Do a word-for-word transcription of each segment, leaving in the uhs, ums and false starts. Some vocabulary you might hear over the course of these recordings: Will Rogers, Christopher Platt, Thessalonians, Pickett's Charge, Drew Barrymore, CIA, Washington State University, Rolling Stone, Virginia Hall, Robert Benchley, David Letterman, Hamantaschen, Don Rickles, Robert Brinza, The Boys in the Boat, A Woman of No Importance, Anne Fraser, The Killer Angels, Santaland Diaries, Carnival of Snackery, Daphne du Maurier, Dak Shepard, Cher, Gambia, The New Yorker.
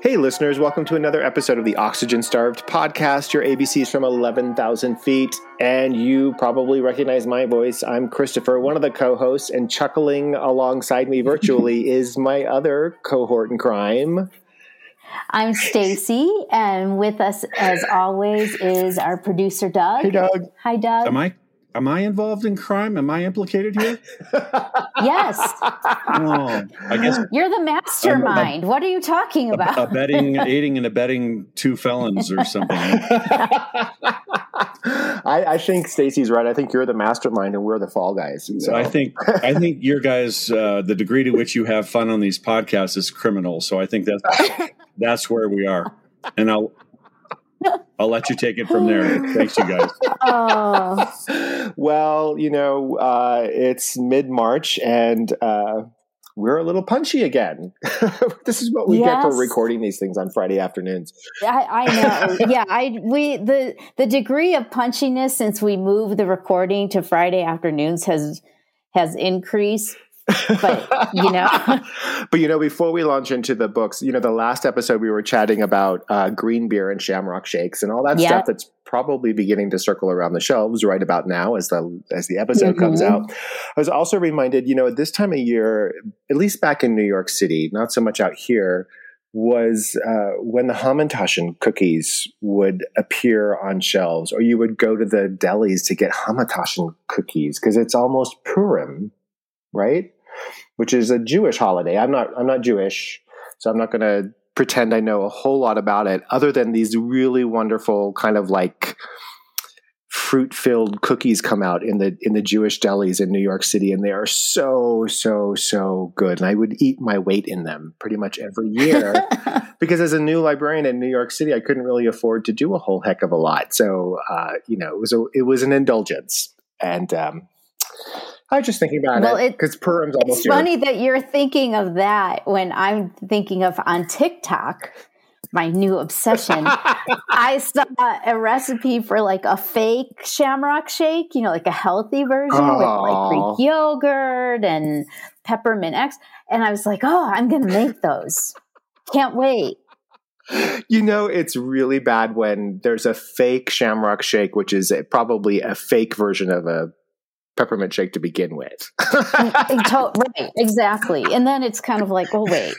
Hey, listeners, welcome to another episode of the Oxygen Starved podcast, your A B Cs from eleven thousand feet. And you probably recognize my voice. I'm Christopher, one of the co-hosts, and chuckling alongside me virtually is my other cohort in crime. I'm Stacy, and with us, as always, is our producer, Doug. Hey, Doug. Hi, Doug. Am I? Am I involved in crime? Am I implicated here? Yes. Oh, I guess you're the mastermind. A, a, what are you talking about? Abetting, aiding and abetting two felons or something. I, I think Stacy's right. I think you're the mastermind and we're the fall guys. So. I think I think your guys, uh, the degree to which you have fun on these podcasts is criminal. So I think that's that's where we are. And I'll. I'll let you take it from there. Thanks, you guys. Oh. Well, you know, uh, it's mid-March and uh, we're a little punchy again. This is what we yes. get for recording these things on Friday afternoons. I, I know. yeah, I we the the degree of punchiness since we moved the recording to Friday afternoons has has increased. But you know, but you know, before we launch into the books, you know, the last episode we were chatting about uh, green beer and shamrock shakes and all that yep. stuff that's probably beginning to circle around the shelves right about now as the as the episode mm-hmm. comes out. I was also reminded, you know, at this time of year, at least back in New York City, not so much out here, was uh, when the hamantaschen cookies would appear on shelves, or you would go to the delis to get hamantaschen cookies because it's almost Purim, right? Which is a Jewish holiday. I'm not I'm not Jewish, so I'm not going to pretend I know a whole lot about it other than these really wonderful kind of like fruit-filled cookies come out in the in the Jewish delis in New York City, and they are so, so, so good. And I would eat my weight in them pretty much every year because as a new librarian in New York City, I couldn't really afford to do a whole heck of a lot. So, uh, you know, it was, a, it was an indulgence. And um I was just thinking about well, it because Purim's almost It's here. Funny that you're thinking of that when I'm thinking of on TikTok, my new obsession. I saw a recipe for like a fake shamrock shake, you know, like a healthy version oh. with like Greek yogurt and peppermint X. And I was like, oh, I'm going to make those. Can't wait. You know, it's really bad when there's a fake shamrock shake, which is a, probably a fake version of a peppermint shake to begin with. Right, exactly. And then it's kind of like, oh wait,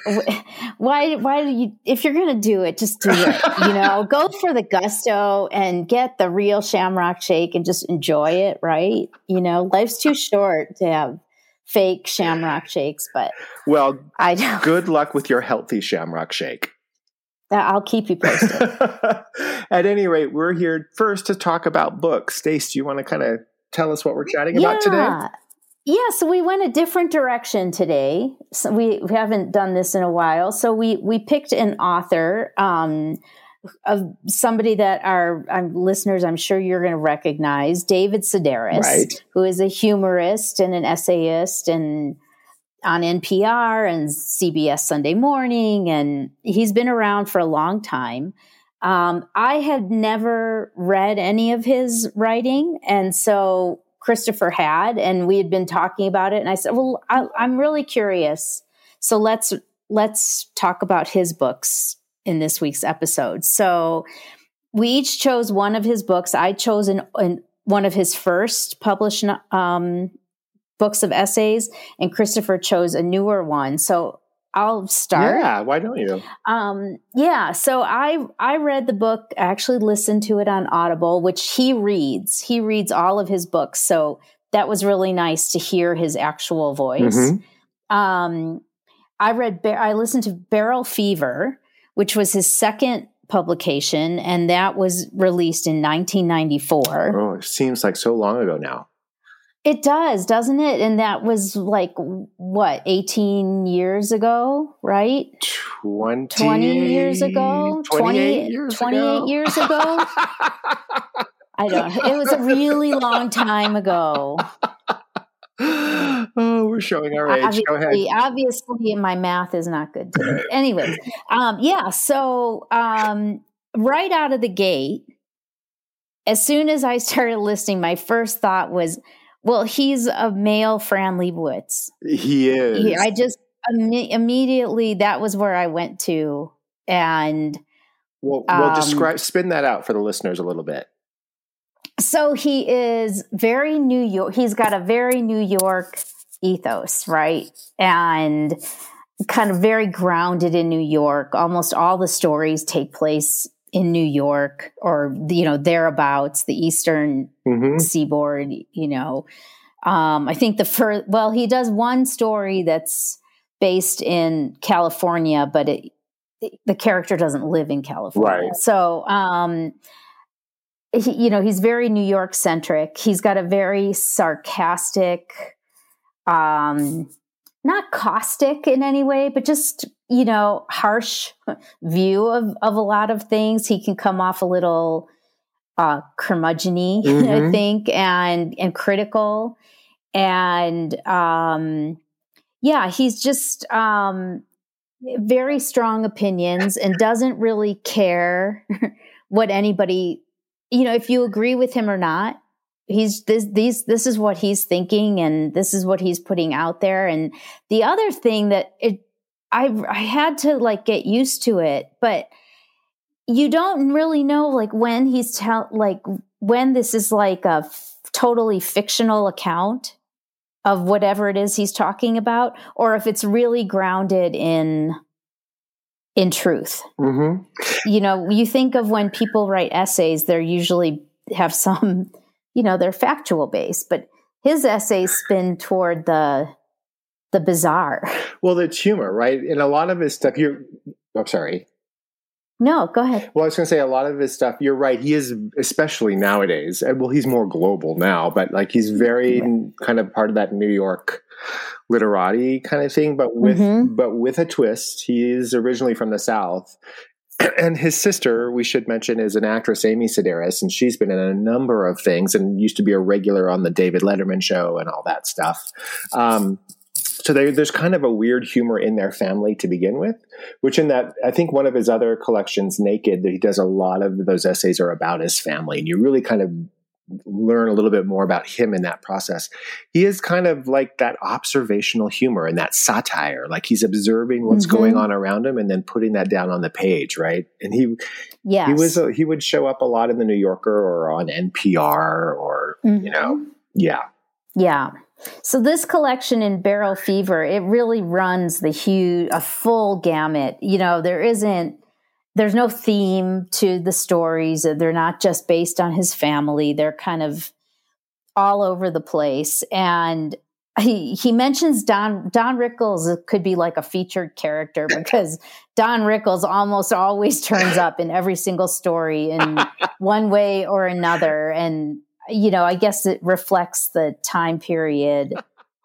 why why do you, if you're going to do it, just do it, you know, go for the gusto and get the real shamrock shake and just enjoy it, right? You know, life's too short to have fake shamrock shakes, but well, I don't. Good luck with your healthy shamrock shake. I'll keep you posted. At any rate, we're here first to talk about books. Stace, do you want to kind of tell us what we're chatting about yeah. today? Yeah, so we went a different direction today. So we, we haven't done this in a while. So we we picked an author, um, of somebody that our um, listeners, I'm sure you're going to recognize, David Sedaris, right. who is a humorist and an essayist and on N P R and C B S Sunday Morning. And he's been around for a long time. Um, I had never read any of his writing, and so Christopher had, and we had been talking about it. And I said, "Well, I, I'm really curious, so let's let's talk about his books in this week's episode." So we each chose one of his books. I chose an, an one of his first published um, books of essays, and Christopher chose a newer one. So. I'll start. Yeah, why don't you? Um, yeah, so I I read the book, actually listened to it on Audible, which he reads. He reads all of his books, so that was really nice to hear his actual voice. Mm-hmm. Um, I read. I listened to Barrel Fever, which was his second publication, and that was released in nineteen ninety-four. Oh, it seems like so long ago now. It does, doesn't it? And that was like, what, eighteen years ago, right? twenty, twenty years ago? twenty-eight, twenty-eight years twenty-eight ago? years ago? I don't know. It was a really long time ago. Oh, we're showing our age. Obviously, Go ahead. Obviously, my math is not good today. Anyways, um, yeah, so um, right out of the gate, as soon as I started listening, my first thought was, well, he's a male Fran Leibowitz. He is. He, I just Im- immediately, that was where I went to. And we'll, we'll um, describe, spin that out for the listeners a little bit. So he is very New York. He's got a very New York ethos, right? And kind of very grounded in New York. Almost all the stories take place in New York, or, you know, thereabouts, the Eastern mm-hmm. seaboard, you know. Um, I think the first, well, he does one story that's based in California, but it, it, the character doesn't live in California. Right. So, um, he, you know, he's very New York centric. He's got a very sarcastic, um, not caustic in any way, but just, you know, harsh view of, of a lot of things. He can come off a little uh, curmudgeon-y, mm-hmm. I think, and and critical. And, um, yeah, he's just um, very strong opinions and doesn't really care what anybody, you know, if you agree with him or not. He's this, these, this is what he's thinking, and this is what he's putting out there. And the other thing that it, I, I had to like get used to it, but you don't really know like when he's tell, like when this is like a f- totally fictional account of whatever it is he's talking about, or if it's really grounded in, in truth. Mm-hmm. You know, you think of when people write essays, they're usually have some, you know, they're factual based, but his essays spin toward the the bizarre. Well, it's humor, right? And a lot of his stuff, you're, I'm sorry. No, go ahead. Well, I was going to say a lot of his stuff, you're right. He is, especially nowadays, well, he's more global now, but like he's very right. kind of part of that New York literati kind of thing, but with, mm-hmm. but with a twist. He is originally from the South. And his sister, we should mention, is an actress, Amy Sedaris, and she's been in a number of things and used to be a regular on the David Letterman show and all that stuff. Um, so they, there's kind of a weird humor in their family to begin with, which in that, I think one of his other collections, Naked, that he does a lot of those essays are about his family. And you really kind of learn a little bit more about him in that process. He is kind of like that observational humor and that satire, like he's observing what's mm-hmm. going on around him and then putting that down on the page. Right. And he, yes. he was, a, he would show up a lot in the New Yorker or on N P R or, mm-hmm. you know, yeah. Yeah. So this collection in Barrel Fever, it really runs the huge, a full gamut. You know, there isn't, There's no theme to the stories. They're not just based on his family. They're kind of all over the place. And he, he mentions Don, Don Rickles could be like a featured character because Don Rickles almost always turns up in every single story in one way or another. And, you know, I guess it reflects the time period,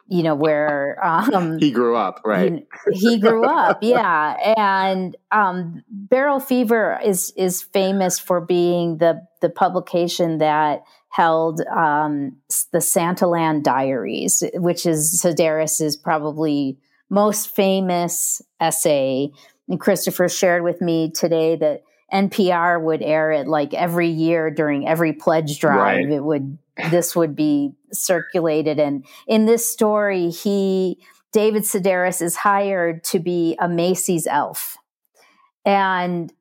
you know, where, um, he grew up, right? He, he grew up. Yeah. And, um, Barrel Fever is, is famous for being the, the publication that held, um, the Santaland Diaries, which is Sedaris's probably most famous essay. And Christopher shared with me today that N P R would air it like every year during every pledge drive. Right. It would, this would be circulated. And in this story, he, David Sedaris is hired to be a Macy's elf. And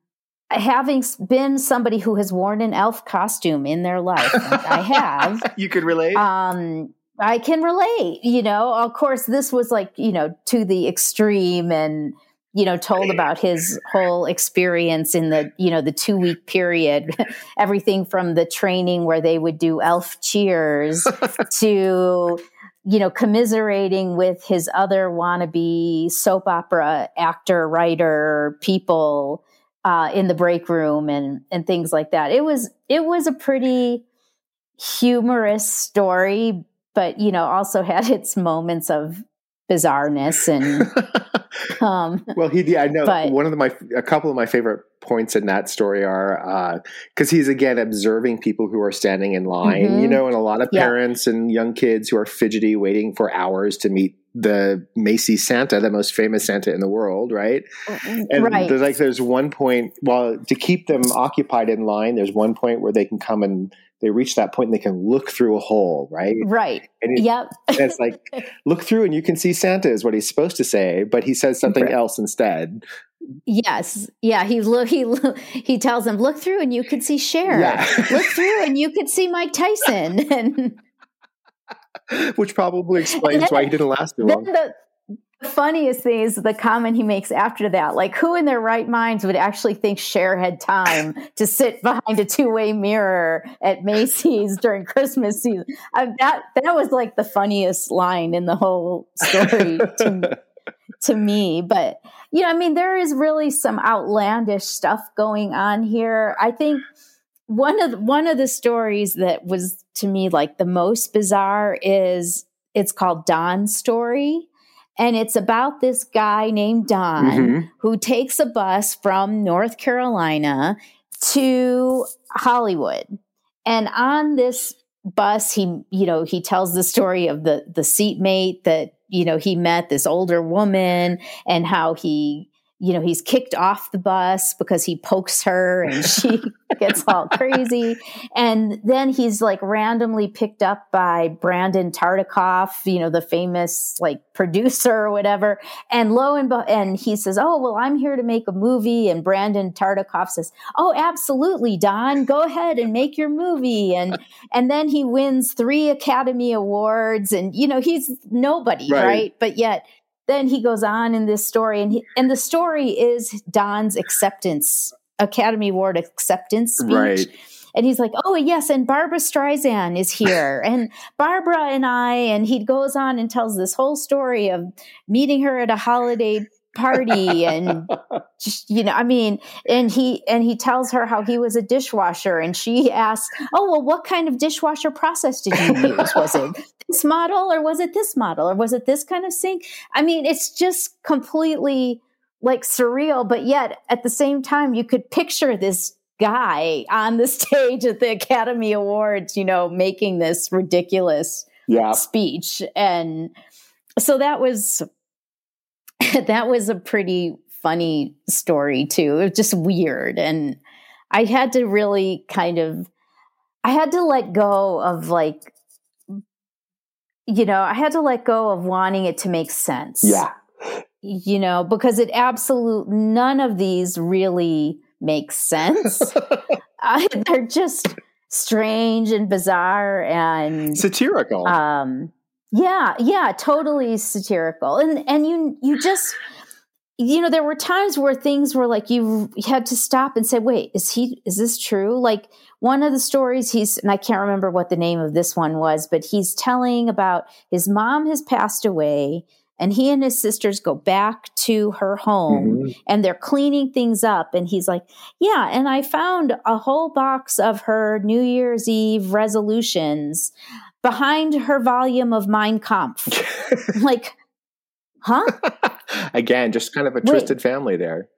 having been somebody who has worn an elf costume in their life, I have. You could relate? Um, I can relate. You know, of course, this was like, you know, to the extreme and, you know, told about his whole experience in the, you know, the two week period, everything from the training where they would do elf cheers to, you know, commiserating with his other wannabe soap opera actor, writer, people uh, in the break room and, and things like that. It was, it was a pretty humorous story, but, you know, also had its moments of bizarreness and um well he yeah, I know but, one of the, my a couple of my favorite points in that story are uh because he's again observing people who are standing in line, mm-hmm. you know, and a lot of yeah. parents and young kids who are fidgety waiting for hours to meet the Macy's Santa, the most famous Santa in the world, right? And right. there's like there's one point, well, to keep them occupied in line, there's one point where they can come and they reach that point and they can look through a hole, right? Right. And it, yep. and it's like, look through and you can see Santa is what he's supposed to say, but he says something right. else instead. Yes. Yeah. He look. He lo- he tells them, look through and you can see Cher. Yeah. Look through and you can see Mike Tyson. And which probably explains then, why he didn't last too long. The, the funniest thing is the comment he makes after that. Like, who in their right minds would actually think Cher had time to sit behind a two-way mirror at Macy's during Christmas season? I, that that was like the funniest line in the whole story to, to me. But, you know, I mean, there is really some outlandish stuff going on here. I think One of the, one of the stories that was to me like the most bizarre is it's called Don's Story, and it's about this guy named Don mm-hmm. who takes a bus from North Carolina to Hollywood, and on this bus he you know he tells the story of the the seatmate that you know he met this older woman and how he. You know, he's kicked off the bus because he pokes her and she gets all crazy. And then he's like randomly picked up by Brandon Tartikoff, you know, the famous like producer or whatever. And lo and behold, and he says, oh, well, I'm here to make a movie. And Brandon Tartikoff says, oh, absolutely, Don, go ahead and make your movie. And, and then he wins three Academy Awards and, you know, he's nobody, right? right? But yet, then he goes on in this story, and he, and the story is Don's acceptance, Academy Award acceptance speech. Right. And he's like, oh, yes, and Barbara Streisand is here, and Barbara and I, and he goes on and tells this whole story of meeting her at a holiday party, and just, you know, I mean, and he and he tells her how he was a dishwasher, and she asks, oh, well, what kind of dishwasher process did you use? Was it this model, or was it this model, or was it this kind of sink? I mean, it's just completely like surreal, but yet at the same time, you could picture this guy on the stage at the Academy Awards, you know, making this ridiculous yeah. speech. And so that was that was a pretty funny story too. It was just weird, and I had to really kind of, I had to let go of like. You know, I had to let go of wanting it to make sense. Yeah. You know, because it absolutely, none of these really make sense. uh, they're just strange and bizarre and satirical. Um, yeah, yeah, totally satirical. And and you you just, you know, there were times where things were like you had to stop and say, wait, is he is this true? Like, one of the stories he's, and I can't remember what the name of this one was, but he's telling about his mom has passed away and he and his sisters go back to her home mm-hmm. and they're cleaning things up. And he's like, yeah, and I found a whole box of her New Year's Eve resolutions behind her volume of Mein Kampf. Like, huh? Again, just kind of a twisted wait. Family there.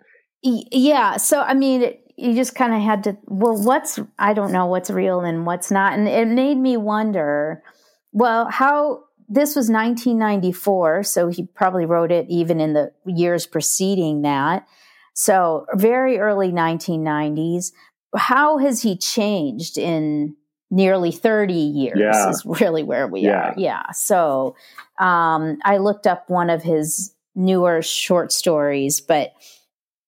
Y- yeah. So, I mean, it, you just kind of had to, well, what's, I don't know what's real and what's not. And it made me wonder, well, how, this was nineteen ninety-four, so he probably wrote it even in the years preceding that. So very early nineteen nineties. How has he changed in nearly thirty years yeah. is really where we yeah. are. Yeah. So um, I looked up one of his newer short stories, but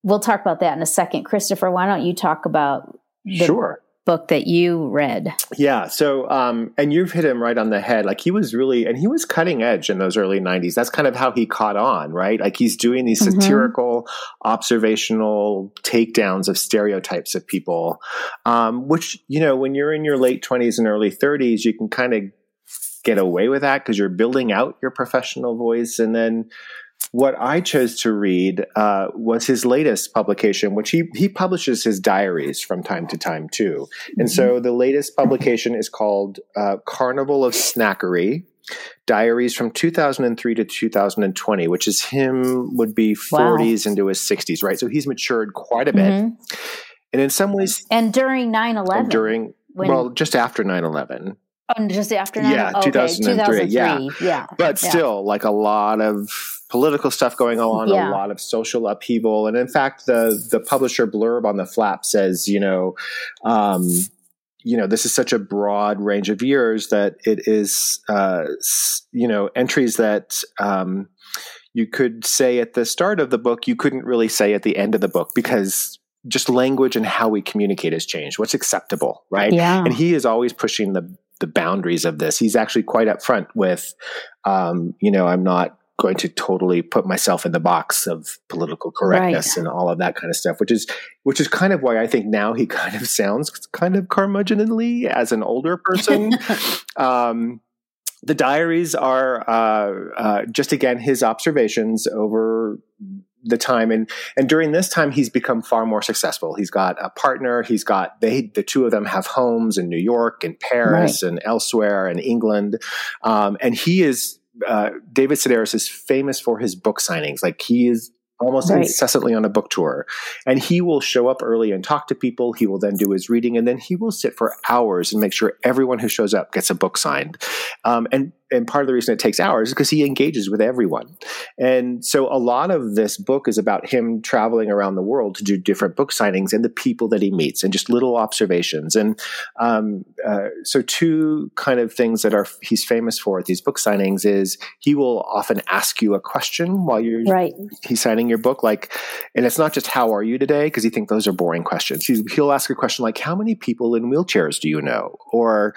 we'll talk about that in a second. Christopher, why don't you talk about the sure. book that you read? Yeah. So, um, and you've hit him right on the head. Like he was really, and he was cutting edge in those early nineties. That's kind of how he caught on, right? Like he's doing these satirical, mm-hmm. observational takedowns of stereotypes of people, um, which, you know, when you're in your late twenties and early thirties, you can kind of get away with that because you're building out your professional voice. And then what I chose to read uh, was his latest publication, which he, he publishes his diaries from time to time, too. And mm-hmm. so the latest publication is called uh, Carnival of Snackery, Diaries from two thousand three to two thousand twenty, which is him would be forties wow. into his sixties, right? So he's matured quite a bit. Mm-hmm. And in some ways... And during nine eleven. During, when, well, just after nine eleven. Oh, just after nine eleven? Yeah, oh, okay. two thousand three. two thousand three. Yeah. yeah. But yeah. still, like a lot of political stuff going on, yeah. a lot of social upheaval. And in fact, the the publisher blurb on the flap says, you know... Um, you know, this is such a broad range of years that it is, uh, you know, entries that um, you could say at the start of the book, you couldn't really say at the end of the book, because just language and how we communicate has changed. What's acceptable, right? Yeah. And he is always pushing the the boundaries of this. He's actually quite upfront with, um, you know, I'm not going to totally put myself in the box of political correctness right. and all of that kind of stuff, which is which is kind of why I think now he kind of sounds kind of curmudgeonly as an older person. um, the diaries are uh, uh, just, again, his observations over the time. And and during this time, he's become far more successful. He's got a partner. He's got, they the two of them have homes in New York and Paris right. and elsewhere in England. Um, and he is... Uh, David Sedaris is famous for his book signings. Like, he is almost right. incessantly on a book tour, and he will show up early and talk to people. He will then do his reading, and then he will sit for hours and make sure everyone who shows up gets a book signed. Um, and, and part of the reason it takes hours is because he engages with everyone. And so a lot of this book is about him traveling around the world to do different book signings and the people that he meets and just little observations. And um, uh, so two kind of things that are he's famous for at these book signings is he will often ask you a question while you're right. he's signing your book. Like, and it's not just how are you today, because he thinks those are boring questions. He's, he'll ask a question like, how many people in wheelchairs do you know? Or...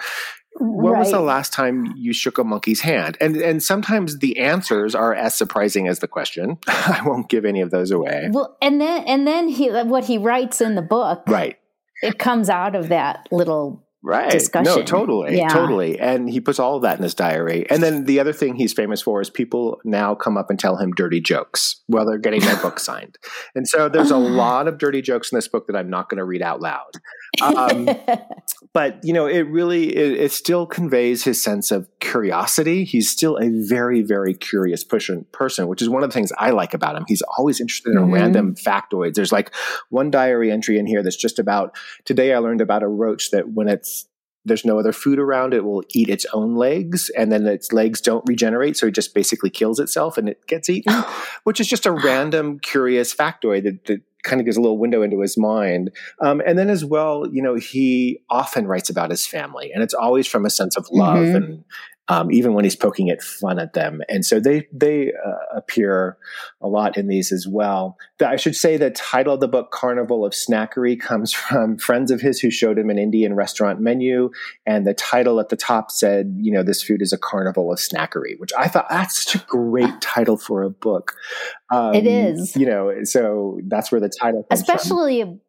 What right. was the last time you shook a monkey's hand? And and sometimes the answers are as surprising as the question. I won't give any of those away. Well, and then and then he what he writes in the book, right? It comes out of that little right. discussion. No, totally, yeah. totally. And he puts all of that in his diary. And then the other thing he's famous for is people now come up and tell him dirty jokes while they're getting their book signed. And so there's a lot of dirty jokes in this book that I'm not going to read out loud. um, but, you know, it really, it, it still conveys his sense of curiosity. He's still a very, very curious person, person, which is one of the things I like about him. He's always interested in mm-hmm. random factoids. There's like one diary entry in here that's just about, today I learned about a roach that when it's, there's no other food around, it will eat its own legs, and then its legs don't regenerate, so it just basically kills itself and it gets eaten, which is just a random, curious factoid that, that kind of gives a little window into his mind. Um, and then as well, you know, he often writes about his family, and it's always from a sense of love, mm-hmm. and um, even when he's poking at fun at them. And so they they uh, appear a lot in these as well. I should say the title of the book, Carnival of Snackery, comes from friends of his who showed him an Indian restaurant menu, and the title at the top said, you know, this food is a carnival of snackery, which I thought, that's such a great title for a book. Um, it is. You know, so that's where the title comes especially, from.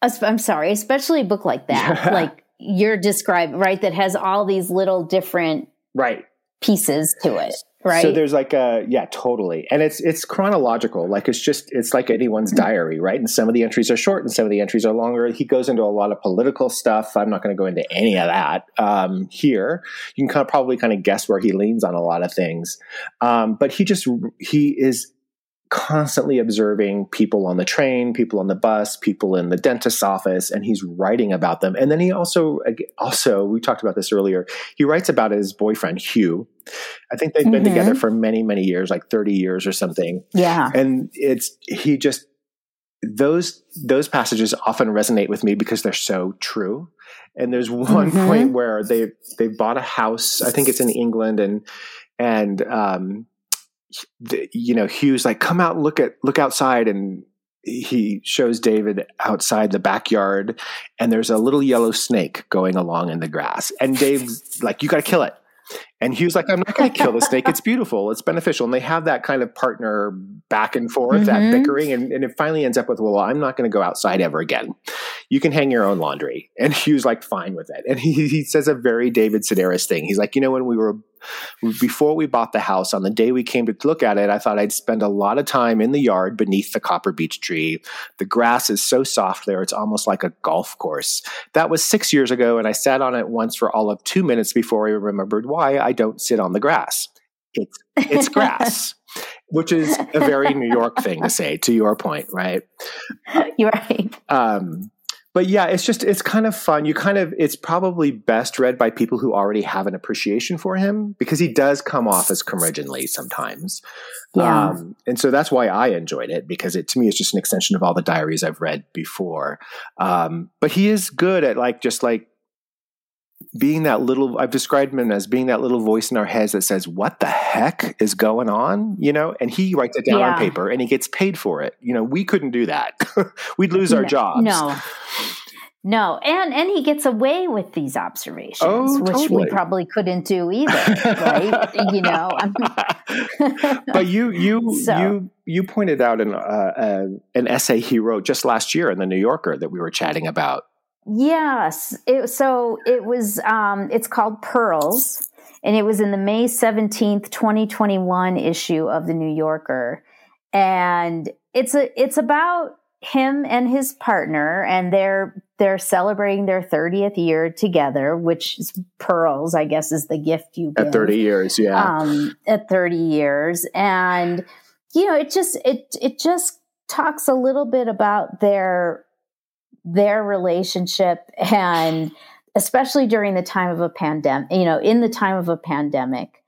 Especially, I'm sorry, especially a book like that, yeah. like you're describing, right, that has all these little different right pieces to it, right? So there's like a yeah, totally, and it's it's chronological. Like it's just it's like anyone's diary, right? And some of the entries are short, and some of the entries are longer. He goes into a lot of political stuff. I'm not going to go into any of that um, here. You can kind of probably kind of guess where he leans on a lot of things, um, but he just he is constantly observing people on the train, people on the bus, people in the dentist's office, and he's writing about them. And then he also, also we talked about this earlier, he writes about his boyfriend, Hugh. I think they've mm-hmm. been together for many, many years, like thirty years or something. Yeah. And it's, he just, those, those passages often resonate with me because they're so true. And there's one mm-hmm. point where they, they bought a house, I think it's in England, and, and, um, The, you know, Hugh's like, come out and look at, look outside. And he shows David outside the backyard, and there's a little yellow snake going along in the grass. And Dave's like, you got to kill it. And Hugh's like, I'm not going to kill the snake. It's beautiful. It's beneficial. And they have that kind of partner back and forth, mm-hmm. that bickering. And, and it finally ends up with, well, I'm not going to go outside ever again. you can hang your own laundry. And he was like fine with it. And he, he says a very David Sedaris thing. He's like, you know, when we were, before we bought the house, on the day we came to look at it, I thought I'd spend a lot of time in the yard beneath the copper beech tree. The grass is so soft there, it's almost like a golf course. That was six years ago, and I sat on it once for all of two minutes before I remembered why I don't sit on the grass. It's, it's grass, which is a very New York thing to say, to your point, right? You're right. Um, But yeah, it's just, it's kind of fun. You kind of, it's probably best read by people who already have an appreciation for him, because he does come off as curmudgeonly sometimes. Yeah. Um, and so that's why I enjoyed it, because it, to me, it's just an extension of all the diaries I've read before. Um, but he is good at like, just like being that little, I've described him as being that little voice in our heads that says, what the heck is going on? You know, and he writes it down yeah. on paper and he gets paid for it. You know, we couldn't do that. We'd lose no, our jobs. No, no. And, and he gets away with these observations, oh, which totally. we probably couldn't do either. Right. You know, but you, you, so. you, you pointed out an, uh, uh, an essay he wrote just last year in The New Yorker that we were chatting about. Yes. It, so it was, um, it's called Pearls, and it was in the May seventeenth, twenty twenty-one issue of The New Yorker. And it's a, it's about him and his partner, and they're, they're celebrating their thirtieth year together, which is Pearls, I guess, is the gift you get. At thirty years. Yeah. Um, at thirty years. And, you know, it just, it, it just talks a little bit about their, their relationship, and especially during the time of a pandemic, you know, in the time of a pandemic.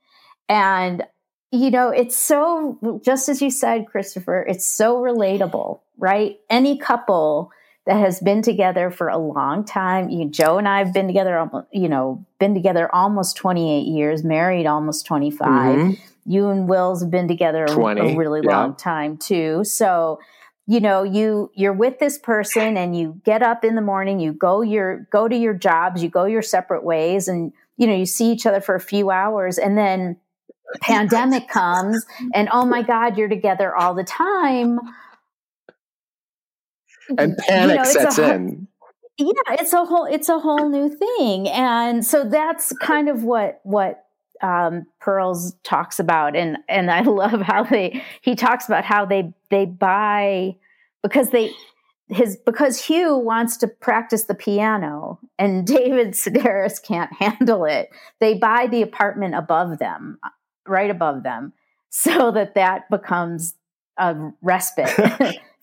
And, you know, it's so, just as you said, Christopher, it's so relatable, right? Any couple that has been together for a long time, you, Joe and I have been together, you know, been together almost twenty-eight years, married almost twenty-five. Mm-hmm. You and Will's have been together twenty, a really yeah. long time too. So, you know, you, you're with this person and you get up in the morning, you go your, go to your jobs, you go your separate ways, and, you know, you see each other for a few hours, and then pandemic comes and, oh my God, you're together all the time. And panic you know, sets a, in. Yeah. It's a whole, it's a whole new thing. And so that's kind of what, what, um, Pearls talks about. And, and I love how they, he talks about how they, they buy, because they, his, because Hugh wants to practice the piano and David Sedaris can't handle it. They buy the apartment above them, right above them, so that that becomes a respite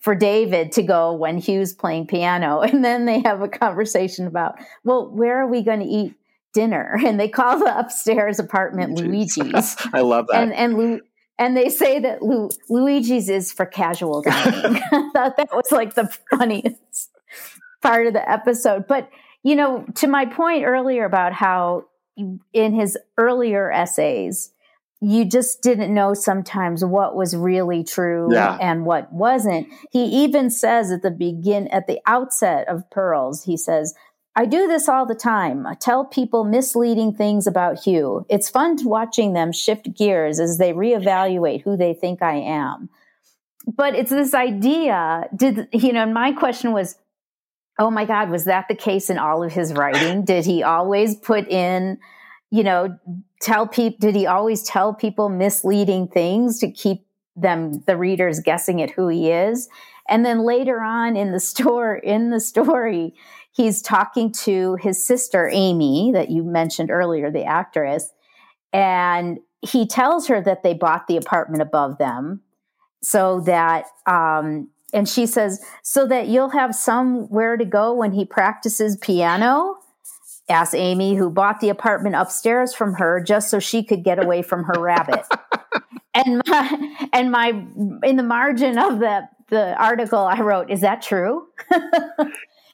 for David to go when Hugh's playing piano. And then they have a conversation about, well, where are we going to eat dinner? And they call the upstairs apartment Luigi's. Luigi's. I love that. And and Lu- and they say that Lu- Luigi's is for casual dining. I thought that was like the funniest part of the episode. But, you know, to my point earlier about how in his earlier essays, you just didn't know sometimes what was really true yeah. and what wasn't. He even says at the begin, at the outset of Pearls, he says, I do this all the time. I tell people misleading things about Hugh. It's fun watching them shift gears as they reevaluate who they think I am. But it's this idea, did, you know, my question was, oh my God, was that the case in all of his writing? Did he always put in, you know, tell people, did he always tell people misleading things to keep them, the readers, guessing at who he is? And then later on in the store, in the story, he's talking to his sister, Amy, that you mentioned earlier, the actress, and he tells her that they bought the apartment above them so that, um, and she says, so that you'll have somewhere to go when he practices piano? Asks Amy, who bought the apartment upstairs from her just so she could get away from her rabbit. And my, and my, in the margin of the, the article I wrote, is that true?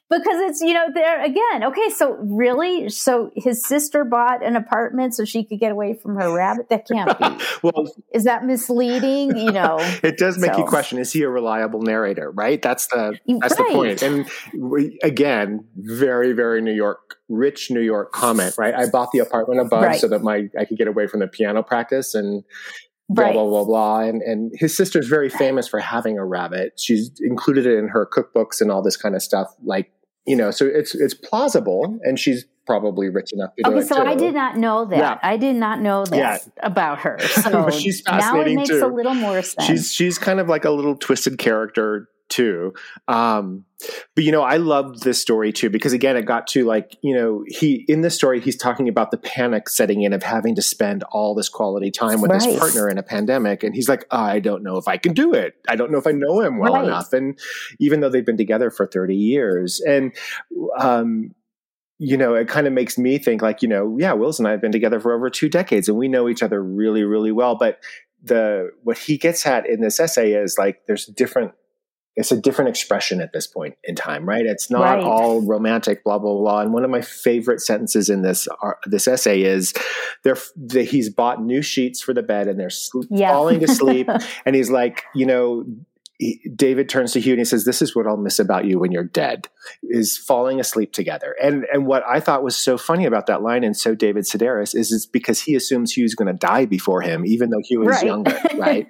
Because it's, you know, there again. Okay, so really? So his sister bought an apartment so she could get away from her rabbit? That can't be. Well, is that misleading? You know, it does make so. you question, is he a reliable narrator, right? That's the that's right. the point. And we, again, very, very New York, rich New York comment, right? I bought the apartment above right. so that my I could get away from the piano practice and blah, right. blah, blah, blah. And, and his sister's very famous for having a rabbit. She's included it in her cookbooks and all this kind of stuff, like you know, so it's it's plausible, and she's probably rich enough to do okay, it so too. I did not know that. Yeah. I did not know this yeah. about her. So she's fascinating now it makes too. a little more sense. She's she's kind of like a little twisted character too. Um, but, you know, I loved this story too, because again, it got to like, you know, he, in this story, he's talking about the panic setting in of having to spend all this quality time with right. his partner in a pandemic. And he's like, oh, I don't know if I can do it. I don't know if I know him well right. enough. And even though they've been together for thirty years and, um, you know, it kind of makes me think like, you know, yeah, Wills and I have been together for over two decades and we know each other really, really well. But the, what he gets at in this essay is like, there's different, it's a different expression at this point in time, right? It's not right. all romantic, blah, blah, blah. And one of my favorite sentences in this uh, this essay is, they're, they, he's bought new sheets for the bed and they're sl- yeah. falling to sleep. And he's like, you know, he, David turns to Hugh and he says, this is what I'll miss about you when you're dead, is falling asleep together. And and what I thought was so funny about that line, and so David Sedaris, is it's because he assumes Hugh's going to die before him, even though Hugh is right. younger, right?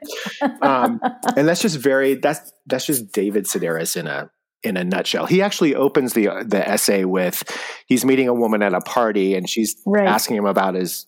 um, and that's just very, that's, That's just David Sedaris in a in a nutshell. He actually opens the uh, the essay with he's meeting a woman at a party and she's right. asking him about his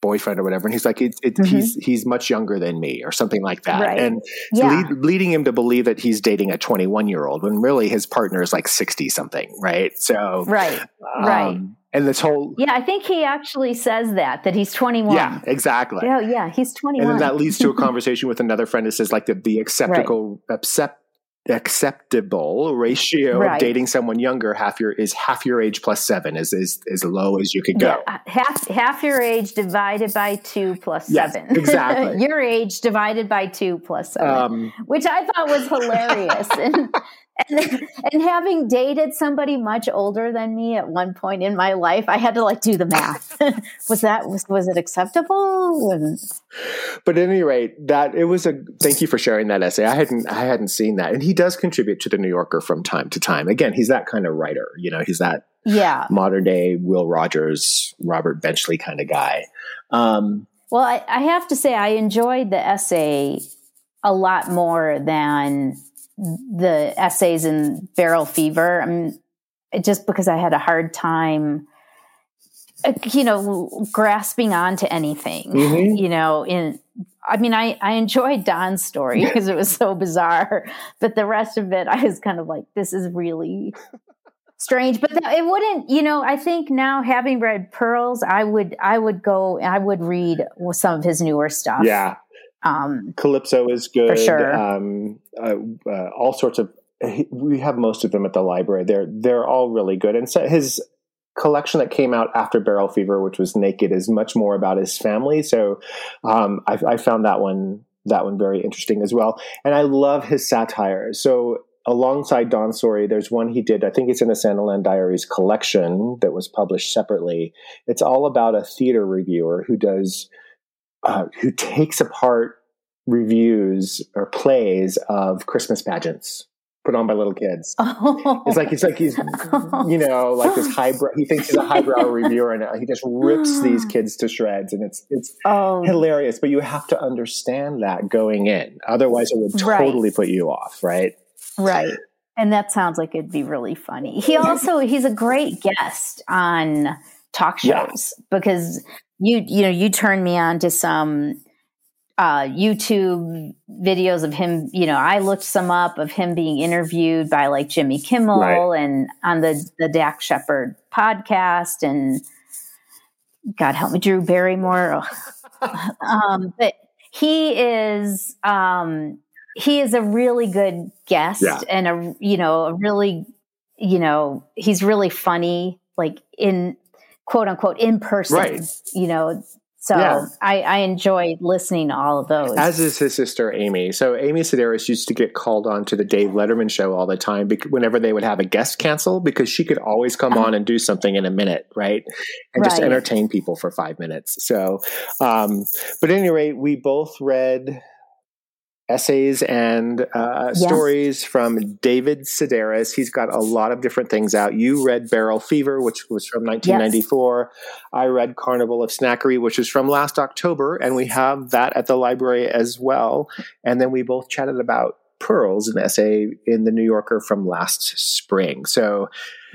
boyfriend or whatever, and he's like, it, it, mm-hmm. he's he's much younger than me or something like that, right. and yeah. lead, leading him to believe that he's dating a twenty-one year old when really his partner is like sixty something, right? So right, um, right. And this whole yeah, I think he actually says that that he's twenty-one. Yeah, exactly. Yeah, yeah, he's twenty-one. And then that leads to a conversation with another friend that says like the the acceptable right. accept, acceptable ratio right. of dating someone younger half your is half your age plus seven is is as low as you could go. Yeah, half half your age divided by two plus yes, seven. Exactly. Your age divided by two plus seven, um, which I thought was hilarious. and, And, and having dated somebody much older than me at one point in my life, I had to like do the math. was that, was, was it acceptable? And, but at any rate, that it was a, thank you for sharing that essay. I hadn't, I hadn't seen that. And he does contribute to the New Yorker from time to time. Again, he's that kind of writer, you know, he's that yeah. modern day Will Rogers, Robert Benchley kind of guy. Um, well, I, I have to say I enjoyed the essay a lot more than the essays in Barrel Fever. I mean, just because I had a hard time, you know, grasping onto anything, mm-hmm. you know, in, I mean, I, I enjoyed Don's story because it was so bizarre, but the rest of it, I was kind of like, this is really strange, but it wouldn't, you know, I think now having read Pearls, I would, I would go, I would read some of his newer stuff. Yeah. Um, Calypso is good. For sure. Um, uh, uh, all sorts of, we have most of them at the library. They're, they're all really good. And so his collection that came out after Barrel Fever, which was Naked, is much more about his family. So, um, I, I found that one, that one very interesting as well. And I love his satire. So alongside Don's story, there's one he did, I think it's in the Santaland Diaries collection that was published separately. It's all about a theater reviewer who does, Uh, who takes apart reviews or plays of Christmas pageants put on by little kids. Oh. It's like, it's like he's, you know, like this highbrow, he thinks he's a highbrow reviewer and he just rips these kids to shreds and it's, it's oh. hilarious, but you have to understand that going in. Otherwise it would totally right. put you off. Right. Right. And that sounds like it'd be really funny. He also, he's a great guest on talk shows yeah. because You you know, you turned me on to some uh, YouTube videos of him. You know, I looked some up of him being interviewed by like Jimmy Kimmel right. and on the, the Dak Shepard podcast and God help me, Drew Barrymore. um, but he is um, he is a really good guest yeah. and a you know a really you know he's really funny like in. quote unquote in person, right. you know, so yeah. I, I enjoyed listening to all of those. As is his sister, Amy. So Amy Sedaris used to get called on to the Dave Letterman show all the time be- whenever they would have a guest cancel because she could always come on and do something in a minute, right? And right. just entertain people for five minutes. So, um, but at any rate, we both read essays and uh, yes. stories from David Sedaris. He's got a lot of different things out. You read Barrel Fever, which was from nineteen ninety-four. Yes. I read Carnival of Snackery, which is from last October, and we have that at the library as well. And then we both chatted about Pearls, an essay in The New Yorker from last spring. So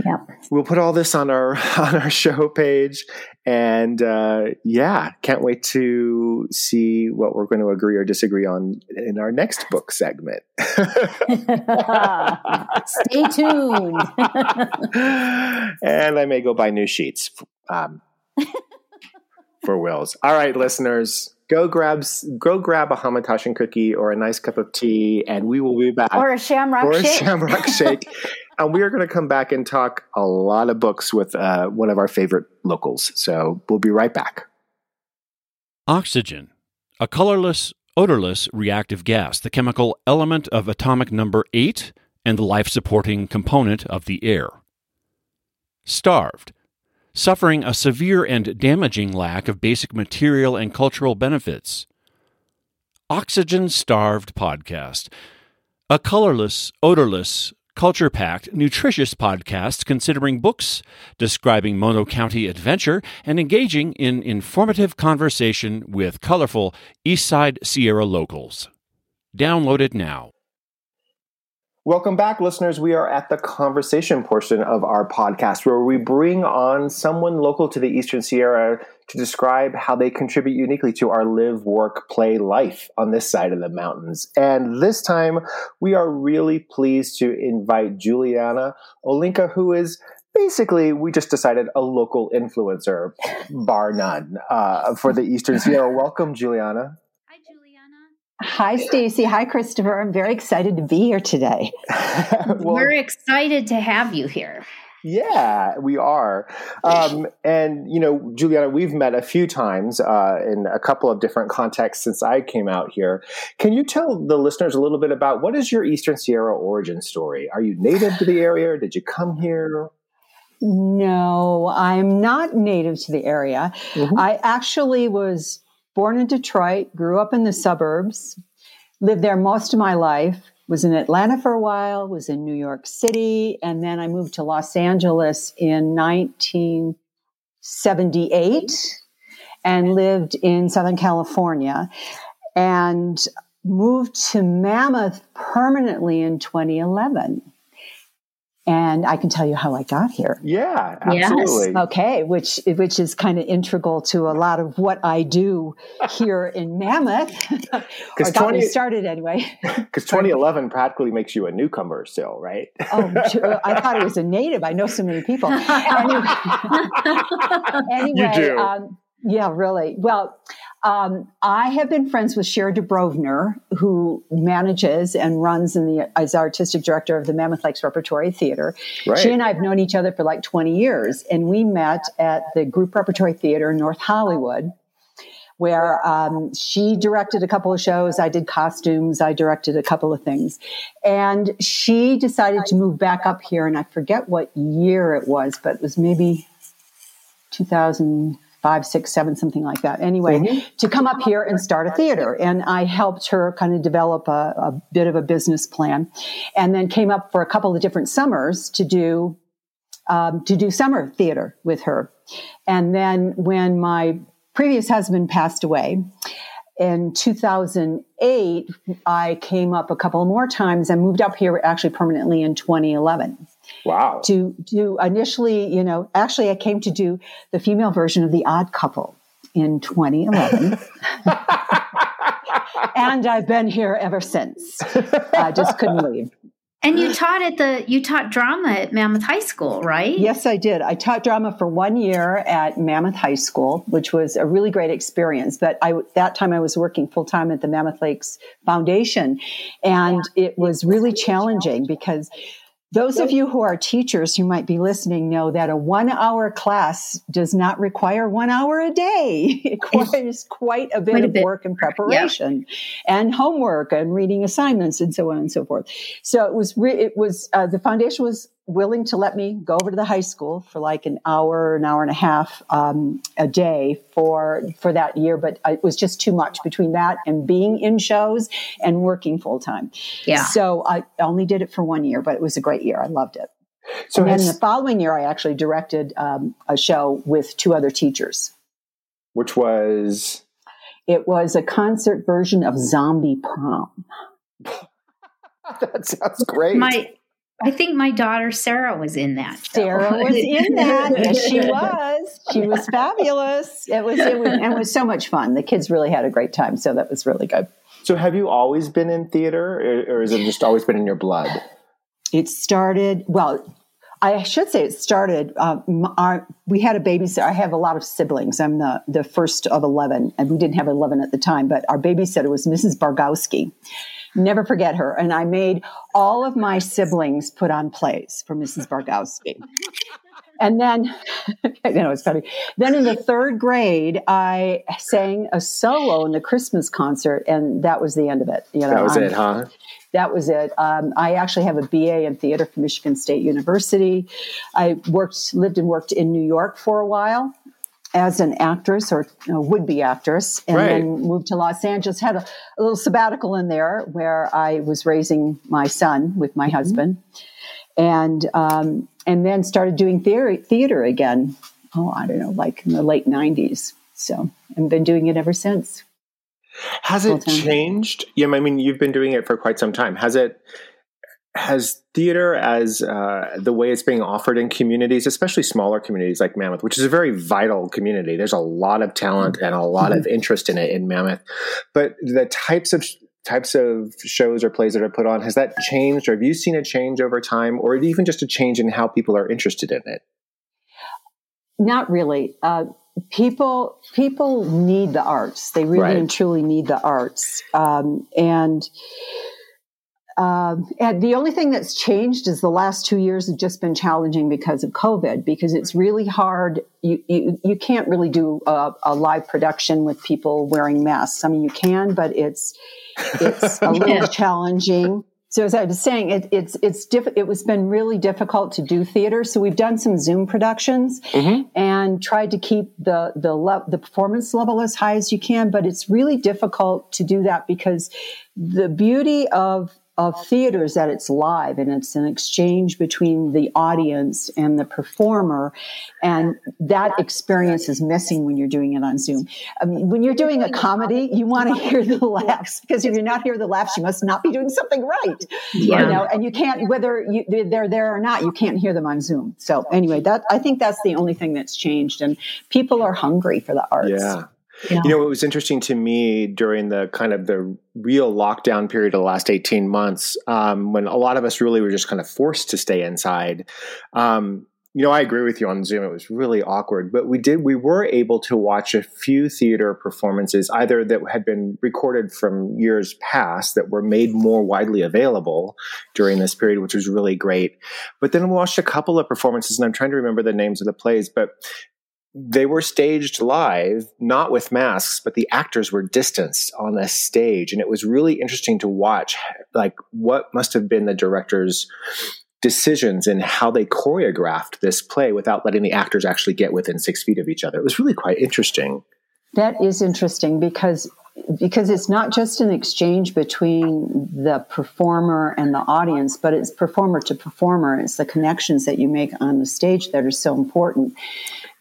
yep. We'll put all this on our on our show page. And uh, yeah, can't wait to see what we're going to agree or disagree on in our next book segment. Stay tuned. And I may go buy new sheets um, for Will's. All right, listeners. Go grab, go grab a hamantaschen cookie or a nice cup of tea, and we will be back. Or a shamrock or shake. Or a shamrock shake. And we are going to come back and talk a lot of books with uh, one of our favorite locals. So we'll be right back. Oxygen, a colorless, odorless reactive gas, the chemical element of atomic number eight and the life-supporting component of the air. Starved. Suffering a severe and damaging lack of basic material and cultural benefits. Oxygen-Starved Podcast. A colorless, odorless, culture-packed, nutritious podcast considering books, describing Mono County adventure, and engaging in informative conversation with colorful Eastside Sierra locals. Download it now. Welcome back, listeners. We are at the conversation portion of our podcast where we bring on someone local to the Eastern Sierra to describe how they contribute uniquely to our live, work, play life on this side of the mountains. And this time, we are really pleased to invite Juliana Olinka, who is basically, we just decided, a local influencer, bar none, uh, for the Eastern Sierra. Welcome, Juliana. Hi, Stacey. Hi, Christopher. I'm very excited to be here today. Well, we're excited to have you here. Yeah, we are. Um, and, you know, Juliana, we've met a few times uh, in a couple of different contexts since I came out here. Can you tell the listeners a little bit about what is your Eastern Sierra origin story? Are you native to the area? Or did you come here? No, I'm not native to the area. Mm-hmm. I actually was... born in Detroit, grew up in the suburbs, lived there most of my life, was in Atlanta for a while, was in New York City, and then I moved to Los Angeles in nineteen seventy-eight and lived in Southern California and moved to Mammoth permanently in twenty eleven. And I can tell you how I got here. Yeah, absolutely. Yes. Okay, which which is kind of integral to a lot of what I do here in Mammoth. Because got me started anyway. Because twenty eleven practically makes you a newcomer still, right? Oh, sure. I thought I was a native. I know so many people. Anyway, you do. Um, yeah, really. Well, um, I have been friends with Shira Dubrovner, who manages and runs in the as artistic director of the Mammoth Lakes Repertory Theater. Right. She and I have known each other for like twenty years, and we met at the Group Repertory Theater in North Hollywood, where um, she directed a couple of shows. I did costumes. I directed a couple of things. And she decided to move back up here, and I forget what year it was, but it was maybe two thousand. Five, six, seven, something like that. Anyway, mm-hmm. to come up here and start a theater. And I helped her kind of develop a, a bit of a business plan, and then came up for a couple of different summers to do, um, to do summer theater with her. And then when my previous husband passed away in two thousand eight, I came up a couple more times and moved up here actually permanently in twenty eleven. Wow. To do initially, you know, actually I came to do the female version of The Odd Couple in twenty eleven. And I've been here ever since. I just couldn't leave. And you taught at the, you taught drama at Mammoth High School, right? Yes, I did. I taught drama for one year at Mammoth High School, which was a really great experience. But I, that time I was working full time at the Mammoth Lakes Foundation. And yeah, it was really challenging because those of you who are teachers who might be listening know that a one-hour class does not require one hour a day. It requires quite a bit quite a of bit. work and preparation, yeah. and homework and reading assignments and so on and so forth. So it was re- it was uh, the foundation was willing to let me go over to the high school for like an hour, an hour and a half um, a day for for that year, but it was just too much between that and being in shows and working full time. Yeah. So I only did it for one year, but it was a great year. I loved it. So and then the following year, I actually directed um, a show with two other teachers, which was it was a concert version of Zombie Prom. That sounds great. My, I think my daughter Sarah was in that. So. Sarah was in that. She was. She was fabulous. It was. It was. And it was so much fun. The kids really had a great time. So that was really good. So have you always been in theater, or, or has it just always been in your blood? It started. Well, I should say it started. Um, our, we had a babysitter. I have a lot of siblings. I'm the, the first of eleven, and we didn't have eleven at the time. But our babysitter was Missus Bargowski. Never forget her. And I made all of my siblings put on plays for Missus Bargowski. And then, you know, it's funny. Then in the third grade, I sang a solo in the Christmas concert, and that was the end of it. You know, that was I'm, it, huh? That was it. Um, I actually have a B A in theater from Michigan State University. I worked, lived and worked in New York for a while as an actress or you know, would-be actress, and right. then moved to Los Angeles, had a, a little sabbatical in there where I was raising my son with my mm-hmm. husband, and um, and then started doing theater, theater again, oh, I don't know, like in the late nineties. So I've been doing it ever since. Has it changed? Yeah, I mean, you've been doing it for quite some time. Has it? Has theater as uh, the way it's being offered in communities, especially smaller communities like Mammoth, which is a very vital community. There's a lot of talent and a lot mm-hmm. of interest in it in Mammoth. But the types of types of shows or plays that are put on, has that changed? Or have you seen a change over time, or even just a change in how people are interested in it? Not really. Uh, people people need the arts. They really right. and truly need the arts. Um, and... Um, and the only thing that's changed is the last two years have just been challenging because of COVID, because it's really hard. You you, you can't really do a, a live production with people wearing masks. I mean, you can, but it's it's a little yeah. challenging. So as I was saying, it, it's it's diff- it was been really difficult to do theater. So we've done some Zoom productions mm-hmm. and tried to keep the the le- the performance level as high as you can. But it's really difficult to do that because the beauty of of theater is that it's live and it's an exchange between the audience and the performer. And that experience is missing when you're doing it on Zoom. I mean, when you're doing a comedy, you want to hear the laughs, because if you're not hearing the laughs, you must not be doing something right. Yeah. You know, and you can't, whether you, they're there or not, you can't hear them on Zoom. So anyway, that, I think that's the only thing that's changed, and people are hungry for the arts. Yeah. Yeah. You know, it was interesting to me during the kind of the real lockdown period of the last eighteen months, um, when a lot of us really were just kind of forced to stay inside. Um, you know, I agree with you on Zoom. It was really awkward, but we did, we were able to watch a few theater performances, either that had been recorded from years past that were made more widely available during this period, which was really great. But then we watched a couple of performances, and I'm trying to remember the names of the plays, but they were staged live, not with masks, but the actors were distanced on a stage. And it was really interesting to watch, like, what must have been the director's decisions in how they choreographed this play without letting the actors actually get within six feet of each other. It was really quite interesting. That is interesting because because it's not just an exchange between the performer and the audience, but it's performer to performer. It's the connections that you make on the stage that are so important.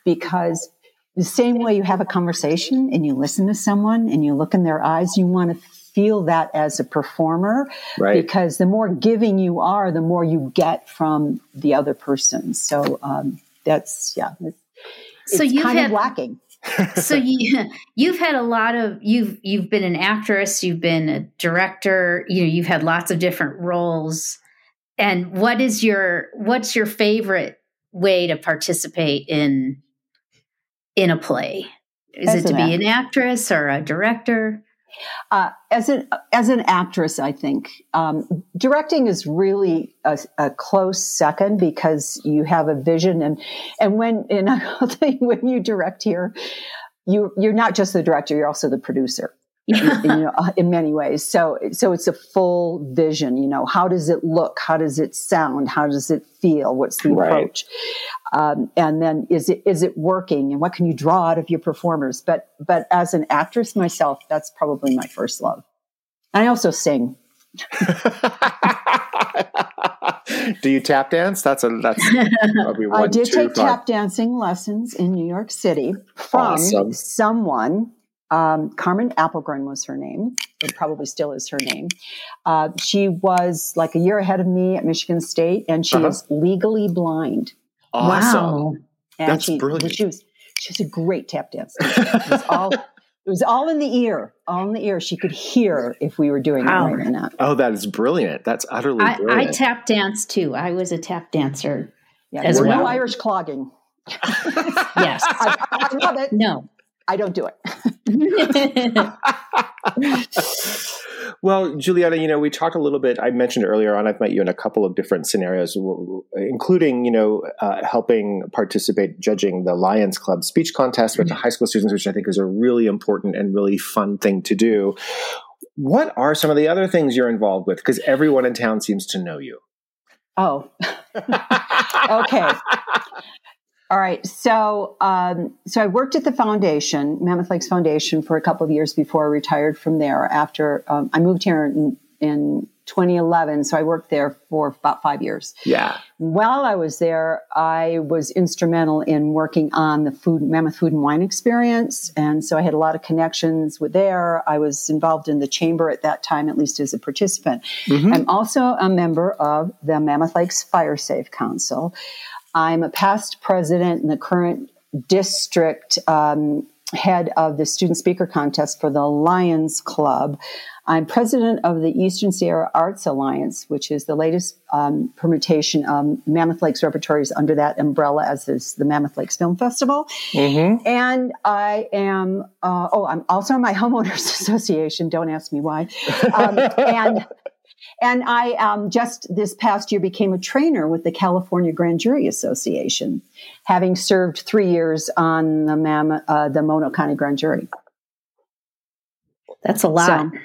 Because the same way you have a conversation and you listen to someone and you look in their eyes, you want to feel that as a performer. Right. Because the more giving you are, the more you get from the other person. So um, that's, yeah, it's so you've kind had, of lacking. So you, you've had a lot of, you've you've been an actress, you've been a director, you know, you've had lots of different roles. And what is your, what's your favorite way to participate in in a play? Is as it to be actress. An actress or a director? Uh, as an as an actress, I think um, directing is really a, a close second, because you have a vision, and and when and I'll tell you, when you direct here, you you're not just the director, you're also the producer. you, you know, in many ways. So, so it's a full vision, you know, how does it look? How does it sound? How does it feel? What's the right. approach? Um, and then is it, is it working, and what can you draw out of your performers? But, but as an actress myself, that's probably my first love. And I also sing. Do you tap dance? That's a, that's probably one, I did two, take five. Tap dancing lessons in New York City from awesome. Someone Um, Carmen Appelgren was her name, or probably still is her name. Uh, she was like a year ahead of me at Michigan State, and she uh-huh. is legally blind. Awesome. Wow. And That's she, brilliant. She was, she was a great tap dancer. It was all, it was all in the ear, all in the ear. She could hear if we were doing wow. it right or not. Oh, that is brilliant. That's utterly I, brilliant. I tap danced too. I was a tap dancer yeah, as well. No Irish clogging. Yes. I, I love it. No. I don't do it. Well, Juliana, you know, we talked a little bit, I mentioned earlier on, I've met you in a couple of different scenarios, including, you know, uh, helping participate, judging the Lions Club speech contest with mm-hmm. the high school students, which I think is a really important and really fun thing to do. What are some of the other things you're involved with? Because everyone in town seems to know you. Oh, okay. All right. So, um, so I worked at the foundation, Mammoth Lakes Foundation, for a couple of years before I retired from there. After um, I moved here in, in twenty eleven, so I worked there for about five years. Yeah. While I was there, I was instrumental in working on the food, Mammoth Food and Wine Experience, and so I had a lot of connections with there. I was involved in the chamber at that time, at least as a participant. Mm-hmm. I'm also a member of the Mammoth Lakes Fire Safe Council. I'm a past president and the current district um, head of the Student Speaker Contest for the Lions Club. I'm president of the Eastern Sierra Arts Alliance, which is the latest um, permutation of Mammoth Lakes Repertories under that umbrella, as is the Mammoth Lakes Film Festival. Mm-hmm. And I am, uh, oh, I'm also in my homeowners association. Don't ask me why. Um, and And I um, just this past year became a trainer with the California Grand Jury Association, having served three years on the, Mam- uh, the Mono County Grand Jury. That's a lot. So,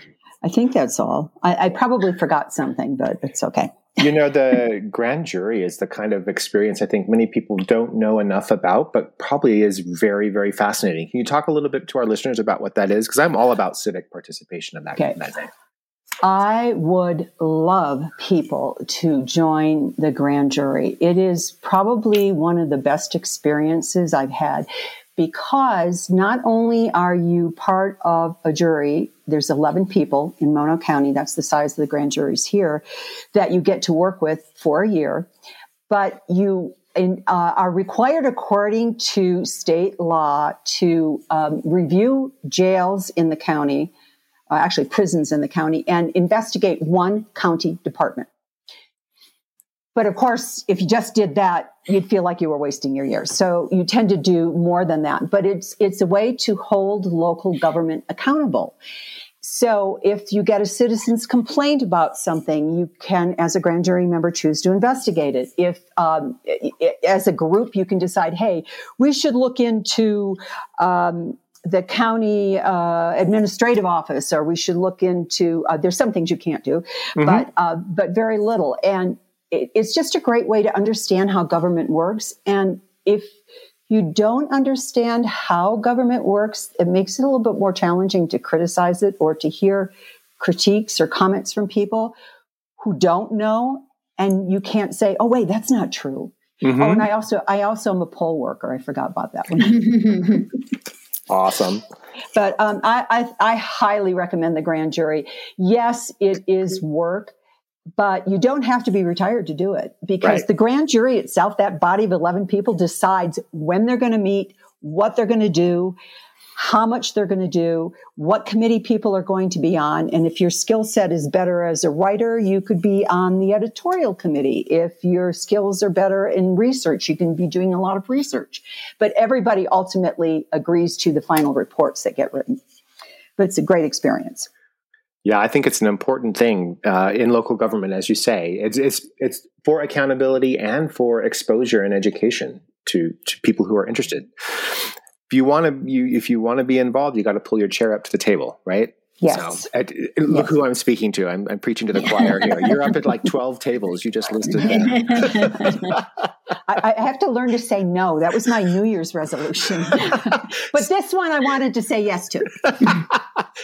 I think that's all. I, I probably forgot something, but it's okay. You know, the grand jury is the kind of experience I think many people don't know enough about, but probably is very, very fascinating. Can you talk a little bit to our listeners about what that is? Because I'm all about civic participation in that okay. that day. I would love people to join the grand jury. It is probably one of the best experiences I've had because not only are you part of a jury, there's eleven people in Mono County, that's the size of the grand juries here, that you get to work with for a year, but you in, uh, are required according to state law to um, review jails in the county, Uh, actually prisons in the county, and investigate one county department. But of course, if you just did that, you'd feel like you were wasting your years. So you tend to do more than that. But it's it's a way to hold local government accountable. So if you get a citizen's complaint about something, you can, as a grand jury member, choose to investigate it. If, um, as a group, you can decide, hey, we should look into um the county uh, administrative office, or we should look into, uh, there's some things you can't do, mm-hmm. but uh, but very little. And it, it's just a great way to understand how government works. And if you don't understand how government works, it makes it a little bit more challenging to criticize it or to hear critiques or comments from people who don't know. And you can't say, oh, wait, that's not true. Mm-hmm. Oh, and I also, I also am a poll worker. I forgot about that one. Awesome. But um, I, I, I highly recommend the grand jury. Yes, it is work, but you don't have to be retired to do it because right. the grand jury itself, that body of eleven people, decides when they're going to meet, what they're going to do, how much they're going to do, what committee people are going to be on. And if your skill set is better as a writer, you could be on the editorial committee. If your skills are better in research, you can be doing a lot of research. But everybody ultimately agrees to the final reports that get written. But it's a great experience. Yeah, I think it's an important thing uh, in local government, as you say. It's, it's, it's for accountability and for exposure and education to, to people who are interested. You want to, you, if you want to be involved, you got to pull your chair up to the table, right? Yes. So, I, look yes. who I'm speaking to. I'm, I'm preaching to the choir here. You're up at like twelve tables. You just listed that. I, I have to learn to say no. That was my New Year's resolution. But this one I wanted to say yes to.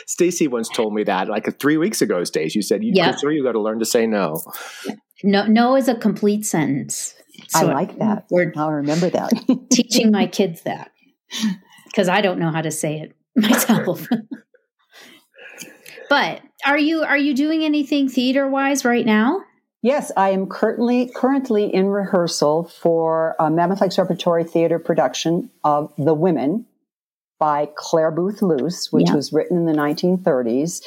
Stacy once told me that like three weeks ago, Stace. You said, you, yeah. sure you got to learn to say no. No, no is a complete sentence. So I like that. I'll remember that. Teaching my kids that. Because I don't know how to say it. myself. But are you are you doing anything theater-wise right now? Yes, I am currently currently in rehearsal for a Mammoth Lakes Repertory Theater production of The Women by Claire Booth Luce, which yeah. was written in the nineteen thirties.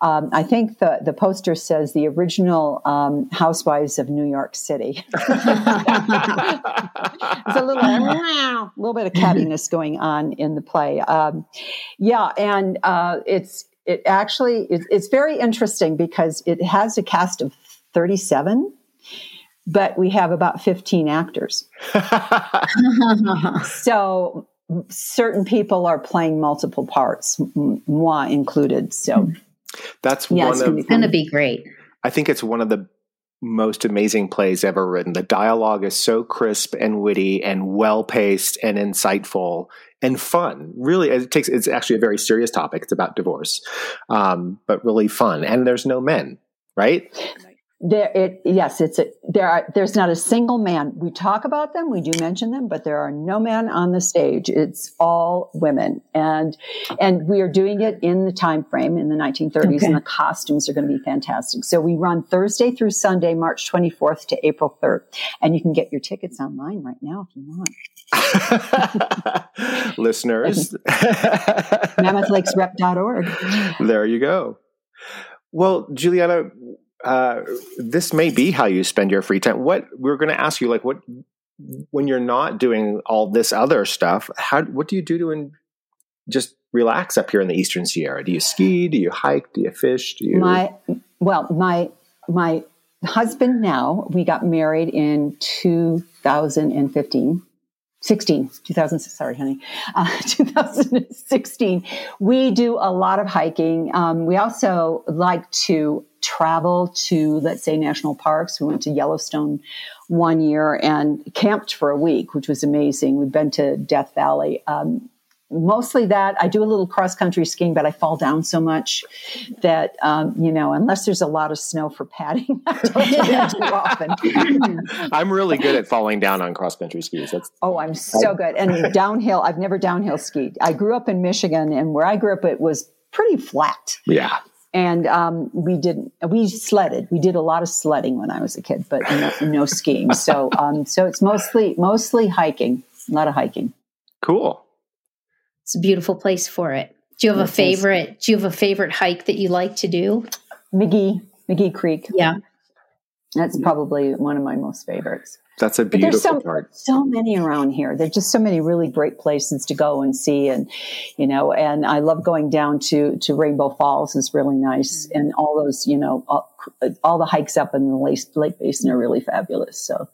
Um, I think the, the poster says the original um, Housewives of New York City. It's a little, a little bit of cattiness going on in the play. Um, yeah, and uh, it's it actually it, it's very interesting because it has a cast of thirty-seven, but we have about fifteen actors. So certain people are playing multiple parts, moi included. So that's yeah, one it's of, gonna be great. I think it's one of the most amazing plays ever written. The dialogue is so crisp and witty and well paced and insightful and fun. Really, it takes. It's actually a very serious topic. It's about divorce, um, but really fun. And there's no men, right? There, it yes, it's a, there. Are, there's not a single man. We talk about them, we do mention them, but there are no men on the stage. It's all women, and and we are doing it in the time frame in the nineteen thirties, okay. and the costumes are going to be fantastic. So we run Thursday through Sunday, March twenty-fourth to April third, and you can get your tickets online right now if you want. Listeners, mammoth lakes rep dot org. There you go. Well, Juliana. Uh, this may be how you spend your free time. What we're going to ask you, like, what when you're not doing all this other stuff, how what do you do to in, just relax up here in the Eastern Sierra? Do you ski? Do you hike? Do you fish? Do you? My well, my my husband now. We got married in two thousand fifteen. Sixteen, two thousand. Sorry, honey, uh, two thousand sixteen. We do a lot of hiking. Um, we also like to travel to, let's say, national parks. We went to Yellowstone one year and camped for a week, which was amazing. We've been to Death Valley. Um, mostly that. I do a little cross country skiing, but I fall down so much that um, you know, unless there's a lot of snow for padding, I don't do that too often. I'm really good at falling down on cross country skis. That's oh, I'm so good. And downhill, I've never downhill skied. I grew up in Michigan, and where I grew up, it was pretty flat. Yeah. And um, we didn't. We sledded. We did a lot of sledding when I was a kid, but no, no skiing. So, um, so it's mostly mostly hiking. A lot of hiking. Cool. It's a beautiful place for it. Do you have it a favorite? Is. Do you have a favorite hike that you like to do? McGee, McGee Creek. Yeah, that's probably one of my most favorites. That's a beautiful so, part. So many around here. There's just so many really great places to go and see, and you know, and I love going down to to Rainbow Falls. It's really nice, mm-hmm. and all those, you know, all, all the hikes up in the Lake, Lake Basin are really fabulous. So,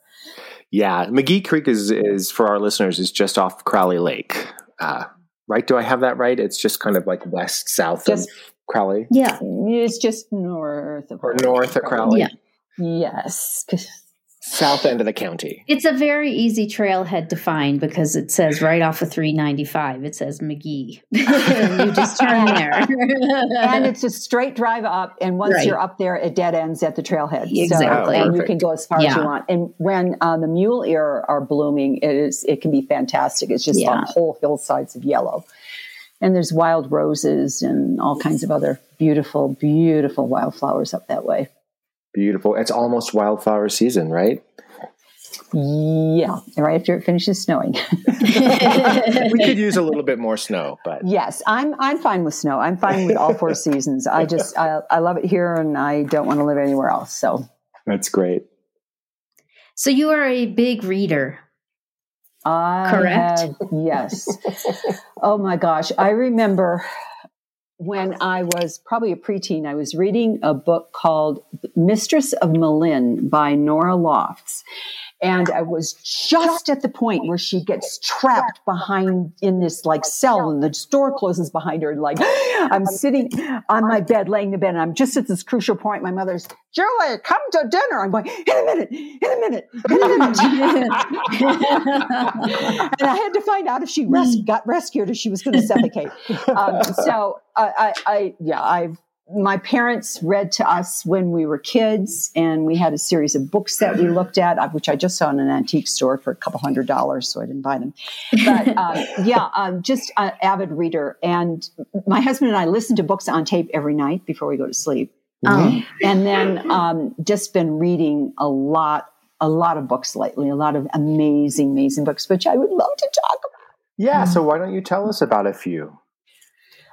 yeah, McGee Creek is is for our listeners is just off Crowley Lake. Uh, Right? Do I have that right? It's just kind of like west, south just, of Crowley. Yeah. It's just north of Crowley. Or north of Crowley. Yeah. Yes. South end of the county. It's a very easy trailhead to find because it says right off of three ninety-five, it says McGee. You just turn there. And it's a straight drive up. And once right. you're up there, it dead ends at the trailhead. Exactly. So, oh, and you can go as far yeah. as you want. And when uh, the mule ear are blooming, it is it can be fantastic. It's just yeah. on whole hillsides of yellow. And there's wild roses and all kinds of other beautiful, beautiful wildflowers up that way. Beautiful. It's almost wildflower season, right? Yeah, right after it finishes snowing. We could use a little bit more snow, but yes, I'm I'm fine with snow. I'm fine with all four seasons. I just I, I love it here, and I don't want to live anywhere else. So that's great. So you are a big reader. I correct? Have, yes. Oh my gosh, I remember. When I was probably a preteen, I was reading a book called Mistress of Malin by Nora Lofts. And I was just at the point where she gets trapped behind in this like cell and the door closes behind her. Like I'm sitting on my bed, laying in bed, and I'm just at this crucial point. My mother's, Julia, come to dinner. I'm going, in a minute, in a minute, in a minute. And I had to find out if she res- got rescued or she was going to suffocate. Um, so I, I, I, yeah, I've my parents read to us when we were kids, and we had a series of books that we looked at, which I just saw in an antique store for a couple hundred dollars, so I didn't buy them. But um, yeah, um, just an avid reader. And my husband and I listened to books on tape every night before we go to sleep. Um, and then um, just been reading a lot, a lot of books lately, a lot of amazing, amazing books, which I would love to talk about. Yeah, so why don't you tell us about a few?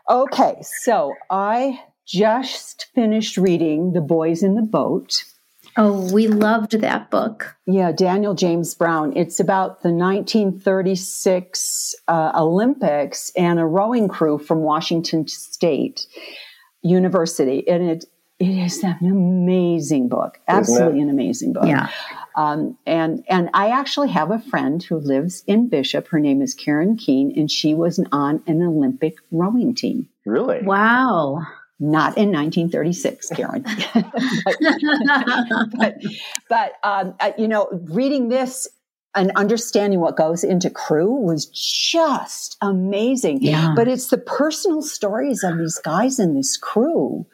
Okay, so I just finished reading The Boys in the Boat. Oh, we loved that book. Yeah, Daniel James Brown. It's about the nineteen thirty-six uh, Olympics and a rowing crew from Washington State University. And it it is an amazing book. Absolutely an amazing book. Yeah. Um, and, and I actually have a friend who lives in Bishop. Her name is Karen Keene, and she was on an Olympic rowing team. Really? Wow. Not in nineteen thirty-six, Karen. but but, but um, uh, you know, reading this and understanding what goes into crew was just amazing. Yeah. But it's the personal stories of these guys in this crew.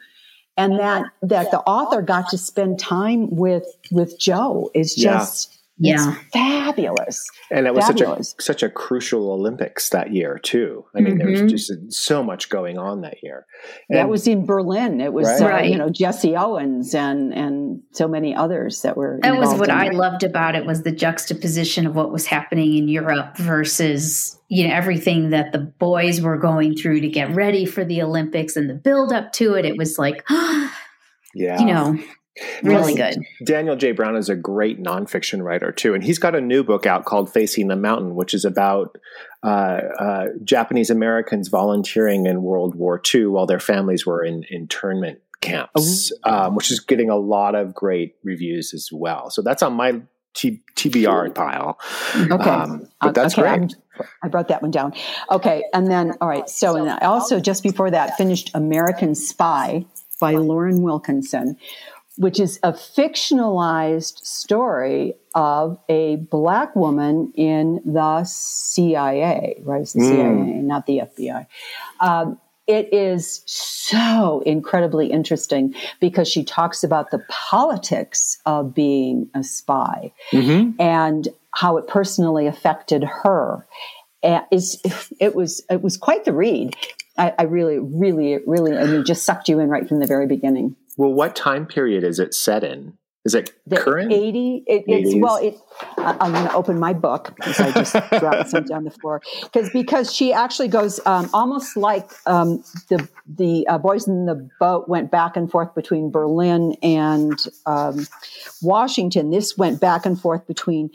And that, that the author got to spend time with with Joe is just yeah. It's yeah. fabulous. And it was fabulous. such a such a crucial Olympics that year too. I mean, mm-hmm. there was just so much going on that year. And that was in Berlin. It was right? Uh, right. you know Jesse Owens and and so many others that were. That was what in I loved about it was the juxtaposition of what was happening in Europe versus. You know, everything that the boys were going through to get ready for the Olympics and the build up to it, it was like, oh, yeah, you know, really yes. good. Daniel J. Brown is a great nonfiction writer too. And he's got a new book out called Facing the Mountain, which is about uh, uh, Japanese Americans volunteering in World War Two while their families were in internment camps, oh. um, which is getting a lot of great reviews as well. So that's on my T- TBR pile. Okay. Um, but that's okay, great. I'm, I brought that one down. Okay. And then, all right. So, and I also just before that finished American Spy by Lauren Wilkinson, which is a fictionalized story of a Black woman in the C I A, right? It's the mm. C I A, not the F B I. Um, it is so incredibly interesting because she talks about the politics of being a spy mm-hmm. and how it personally affected her. And it's, it was it was quite the read. I, I really, really, really, I mean, just sucked you in right from the very beginning. Well, what time period is it set in? Is it the current? eighty It, it's, well, it, I, I'm going to open my book because I just dropped some down the floor. Because because she actually goes um, almost like um, the the uh, Boys in the Boat went back and forth between Berlin and um, Washington. This went back and forth between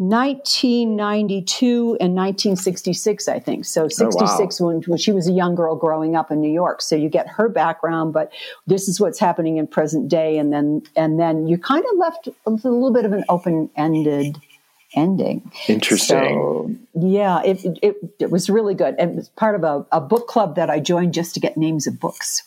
nineteen ninety-two and nineteen sixty-six, I think. So sixty-six, oh, wow. when, when she was a young girl growing up in New York. So you get her background, but this is what's happening in present day. And then, and then you kind of left a little bit of an open-ended ending. Interesting. So, yeah, it, it it was really good. It was part of a, a book club that I joined just to get names of books.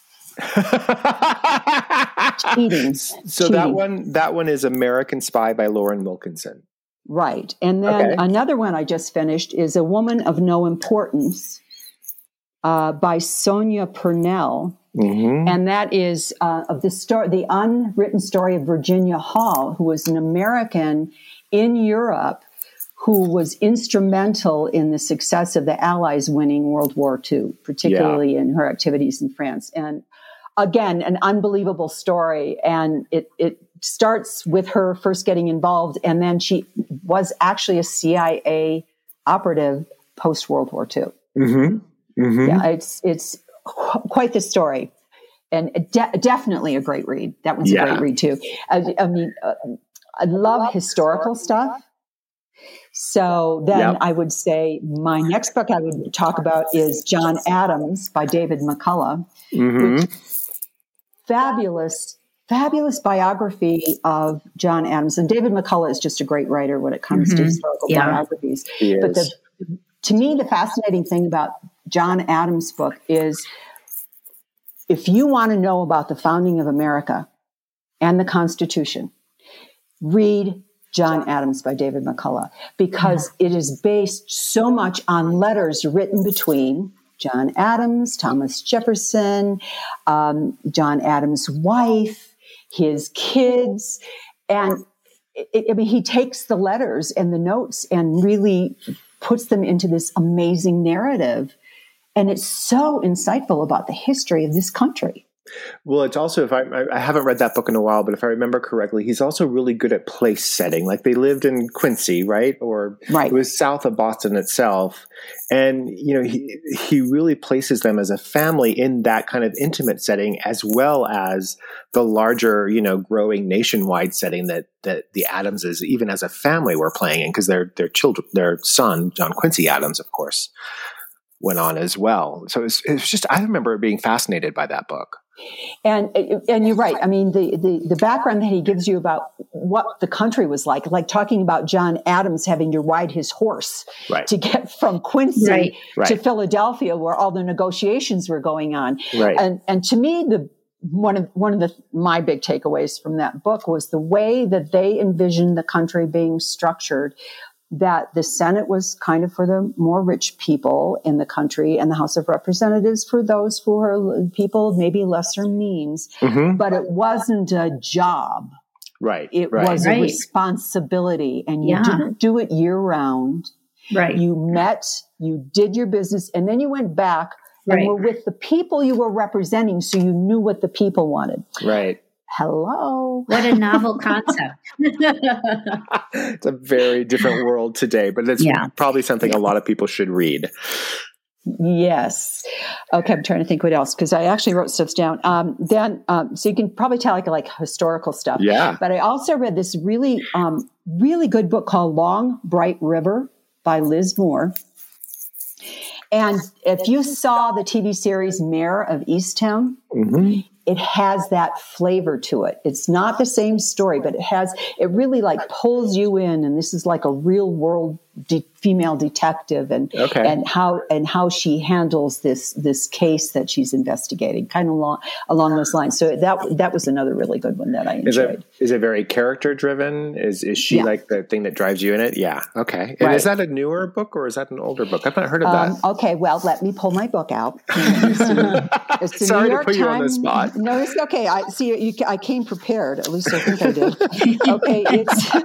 Cheating. So Cheating. that one, that one is American Spy by Lauren Wilkinson. Right. And then okay. another one I just finished is A Woman of No Importance uh, by Sonia Purnell. Mm-hmm. And that is uh, of the story, the unwritten story of Virginia Hall, who was an American in Europe who was instrumental in the success of the Allies winning World War Two, particularly yeah. in her activities in France. And again, an unbelievable story. And it, it, starts with her first getting involved, and then she was actually a C I A operative post World War Two. Mm-hmm. Mm-hmm. Yeah, it's it's quite the story, and de- definitely a great read. That one's yeah. a great read too. I, I mean, uh, I love, love historical stuff. stuff. So then yep. I would say my next book I would talk about is John Adams by David McCullough. Mm-hmm. Which fabulous. Fabulous biography of John Adams. And David McCullough is just a great writer when it comes mm-hmm. to historical yeah. biographies. But the, to me, the fascinating thing about John Adams' book is if you want to know about the founding of America and the Constitution, read John Adams by David McCullough because yeah. it is based so much on letters written between John Adams, Thomas Jefferson, um, John Adams' wife, his kids. And it, it, I mean, he takes the letters and the notes and really puts them into this amazing narrative. And it's so insightful about the history of this country. Well, it's also, if I, I haven't read that book in a while, but if I remember correctly, he's also really good at place setting. Like they lived in Quincy, right? Or right. It was south of Boston itself. And, you know, he, he really places them as a family in that kind of intimate setting, as well as the larger, you know, growing nationwide setting that, that the Adamses, even as a family, were playing in, because their, their children, their son, John Quincy Adams, of course, went on as well. So it's it's just, I remember being fascinated by that book. And and you're right. I mean, the, the, the background that he gives you about what the country was like, like talking about John Adams having to ride his horse right. to get from Quincy right. Right. to Philadelphia, where all the negotiations were going on. Right. And and to me, the one of one of the my big takeaways from that book was the way that they envisioned the country being structured. That the Senate was kind of for the more rich people in the country, and the House of Representatives for those who are people of maybe lesser means. Mm-hmm. But it wasn't a job. Right. It right. was right. a responsibility. And you yeah. didn't do it year round. Right. You met, you did your business, and then you went back and right. were with the people you were representing, so you knew what the people wanted. Right. Hello. What a novel concept. It's a very different world today, but it's yeah. probably something a lot of people should read. Yes. Okay, I'm trying to think what else, because I actually wrote stuff down. Um, then, um, so you can probably tell I can like historical stuff. Yeah. But I also read this really, um, really good book called Long, Bright River by Liz Moore. And if you saw the T V series Mayor of Easttown, mm-hmm. it has that flavor to it. It's not the same story, but it has, it really like pulls you in. And this is like a real world de- female detective and, okay. and how, and how she handles this, this case that she's investigating, kind of along, along those lines. So that, that was another really good one that I enjoyed. Is it, is it very character driven? Is, is she yeah. like the thing that drives you in it? Yeah. Okay. And right. is that a newer book or is that an older book? I've not heard of that. Um, okay. Well, let me pull my book out. It's the Sorry New York to put you Times. On the spot. No, it's okay. I see. You, I came prepared. At least I think I did. Okay, it's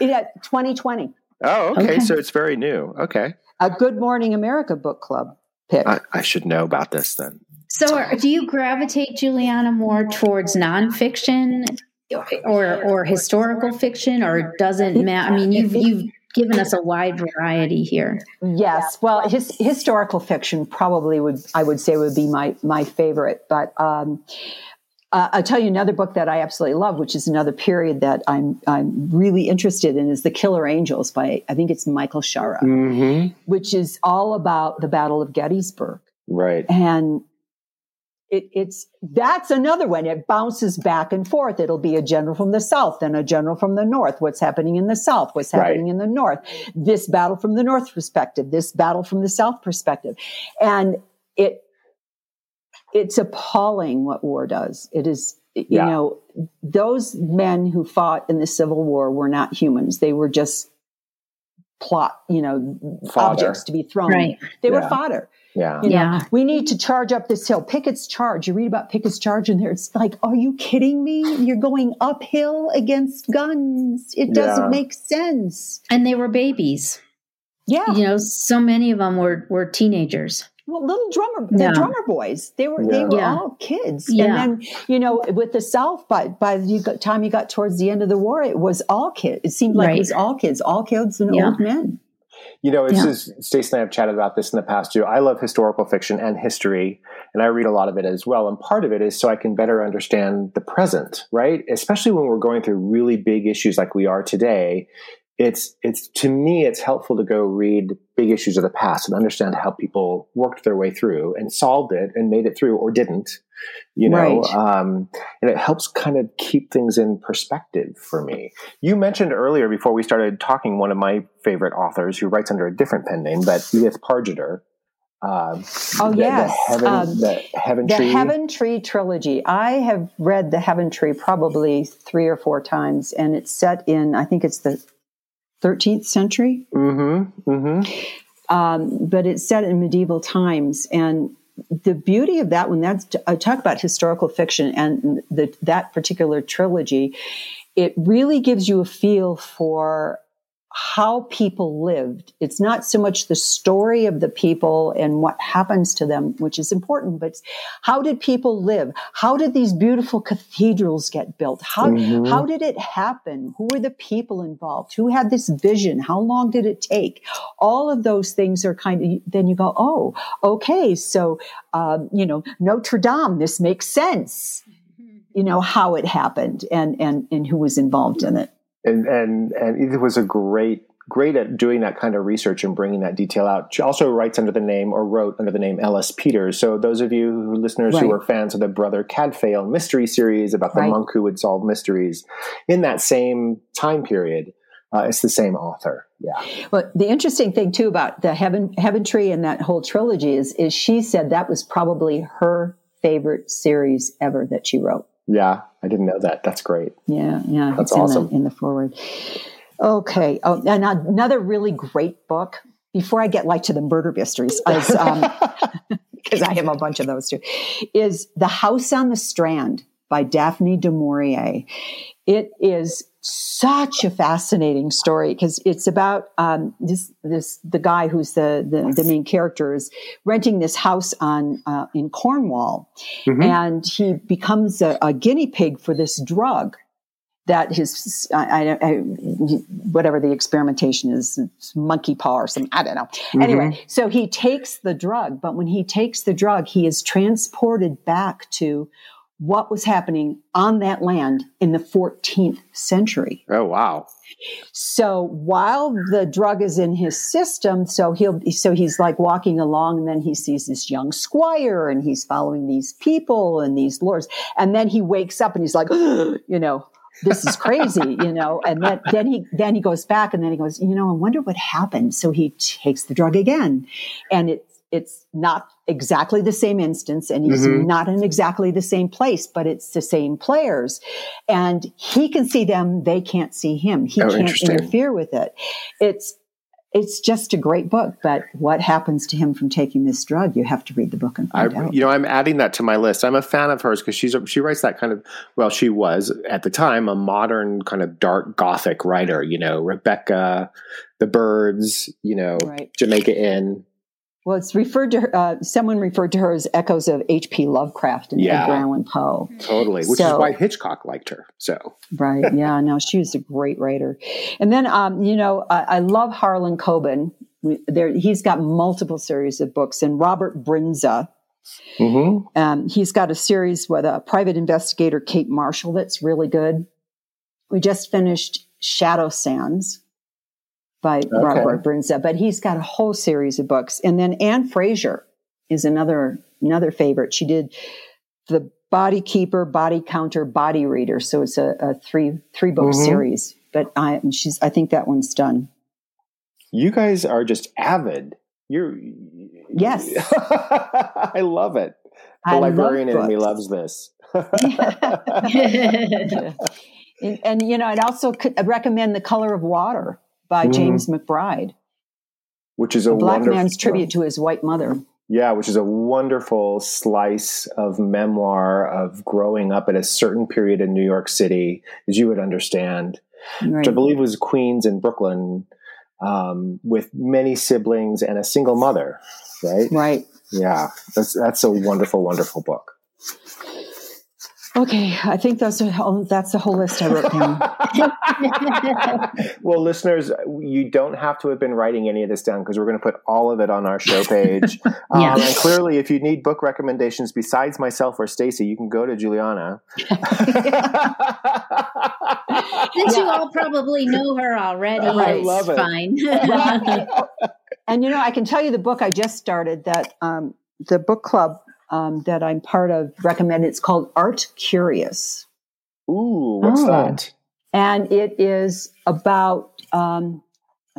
it twenty twenty. Oh, okay. okay. So it's very new. Okay. A Good Morning America book club pick. I, I should know about this then. So, are, do you gravitate, Juliana, more towards nonfiction or or historical fiction, or doesn't matter? I mean, you've you've. given us a wide variety here. Yes. Well, his, historical fiction probably would, I would say would be my, my favorite, but, um, uh, I'll tell you another book that I absolutely love, which is another period that I'm, I'm really interested in, is The Killer Angels by, I think it's Michael Shara, mm-hmm. which is all about the Battle of Gettysburg. Right. And, It, it's that's another one. It bounces back and forth. It'll be a general from the South, then a general from the North. What's happening in the South? What's happening right. in the North? This battle from the North perspective. This battle from the South perspective. And it it's appalling what war does. It is, you yeah. know, those men who fought in the Civil War were not humans. They were just plot, you know, fodder. Objects to be thrown. Right. They yeah. were fodder. Yeah. You know, yeah. We need to charge up this hill. Pickett's Charge. You read about Pickett's Charge in there. It's like, are you kidding me? You're going uphill against guns. It doesn't yeah. make sense. And they were babies. Yeah. You know, so many of them were, were teenagers. Well, little drummer, yeah. drummer boys. They were, yeah. they were yeah. all kids. Yeah. And then, you know, with the South, by, by the time you got towards the end of the war, it was all kids. It seemed like right. it was all kids, all kids and yeah. old men. You know, it's just, Stacey and I have chatted about this in the past too. I love historical fiction and history, and I read a lot of it as well. And part of it is so I can better understand the present, right? Especially when we're going through really big issues like we are today. It's, it's to me, it's helpful to go read big issues of the past and understand how people worked their way through and solved it and made it through or didn't, you know, right. um, and it helps kind of keep things in perspective for me. You mentioned earlier before we started talking, one of my favorite authors who writes under a different pen name, but Edith Pargeter. Um, oh, the, yes. The Heaven, um, the Heaven Tree. The Heaven Tree trilogy. I have read The Heaven Tree probably three or four times, and it's set in, I think it's the thirteenth century. Mm-hmm. Mm-hmm. um, but it's set in medieval times. And the beauty of that, when that's, I talk about historical fiction and the, that particular trilogy, it really gives you a feel for how people lived. It's not so much the story of the people and what happens to them, which is important, but how did people live? How did these beautiful cathedrals get built? How, mm-hmm. how did it happen? Who were the people involved? Who had this vision? How long did it take? All of those things are kind of, then you go, oh, okay. So, um, you know, Notre Dame, this makes sense, you know, how it happened and, and, and who was involved in it. And, and, and Edith was a great, great at doing that kind of research and bringing that detail out. She also writes under the name or wrote under the name Ellis Peters. So those of you who listeners right. who are fans of the Brother Cadfael mystery series about the right. monk who would solve mysteries in that same time period, uh, it's the same author. Yeah. Well, the interesting thing too about the Heaven, Heaven Tree and that whole trilogy is, is she said that was probably her favorite series ever that she wrote. Yeah, I didn't know that. That's great. Yeah, yeah. That's awesome. In the, in the foreword. Okay. Oh, and another really great book, before I get like to the murder mysteries, because um, I have a bunch of those too, is The House on the Strand by Daphne du Maurier. It is such a fascinating story because it's about um, this this the guy who's the, the the main character is renting this house on uh, in Cornwall, mm-hmm. and he becomes a, a guinea pig for this drug that his I, I, I, whatever the experimentation is, monkey paw or something, I don't know. Mm-hmm. Anyway, so he takes the drug, but when he takes the drug, he is transported back to what was happening on that land in the fourteenth century. Oh, wow. So while the drug is in his system, so he'll, so he's like walking along and then he sees this young squire and he's following these people and these lords. And then he wakes up and he's like, you know, this is crazy, you know, and then, then he, then he goes back and then he goes, you know, I wonder what happened. So he takes the drug again and it, it's not exactly the same instance and he's mm-hmm. not in exactly the same place, but it's the same players and he can see them. They can't see him. He oh, can't interfere with it. It's, it's just a great book, but what happens to him from taking this drug? You have to read the book and find I, out. You know, I'm adding that to my list. I'm a fan of hers because she's a, she writes that kind of, well, she was at the time a modern kind of dark Gothic writer, you know, Rebecca, The Byrds, you know, right. Jamaica Inn. Well, it's referred to her, uh, someone referred to her as echoes of H P Lovecraft and yeah, Edgar Allan Poe. Totally, which so, is why Hitchcock liked her. So right, yeah, no, she was a great writer. And then, um, you know, I, I love Harlan Coben. We, there, he's got multiple series of books, and Robert Brinza. Mm-hmm. Um, he's got a series with a private investigator, Kate Marshall, that's really good. We just finished Shadow Sands by okay. Robert Brinza, but he's got a whole series of books. And then Anne Fraser is another another favorite. She did The Body Keeper, Body Counter, Body Reader. So it's a, a three three book mm-hmm. series. But I she's I think that one's done. You guys are just avid. You're yes, I love it. The I librarian in me loves this. and, and you know, I'd also recommend The Color of Water by James mm. McBride, which is a, a black wonderful, man's tribute to his white mother. Yeah, which is a wonderful slice of memoir of growing up at a certain period in New York City, as you would understand, right. which I believe was Queens and Brooklyn, um, with many siblings and a single mother. Right. Right. Yeah, that's that's a wonderful, wonderful book. Okay, I think that's a, that's the whole list I wrote down. Well, listeners, you don't have to have been writing any of this down because we're going to put all of it on our show page. yeah. um, and clearly, if you need book recommendations besides myself or Stacy, you can go to Juliana. Since you all probably know her already, I it's love it. Fine. yeah. And, you know, I can tell you the book I just started that um, the book club Um, that I'm part of recommend. It's called Art Curious. Ooh, what's oh. that? And it is about um,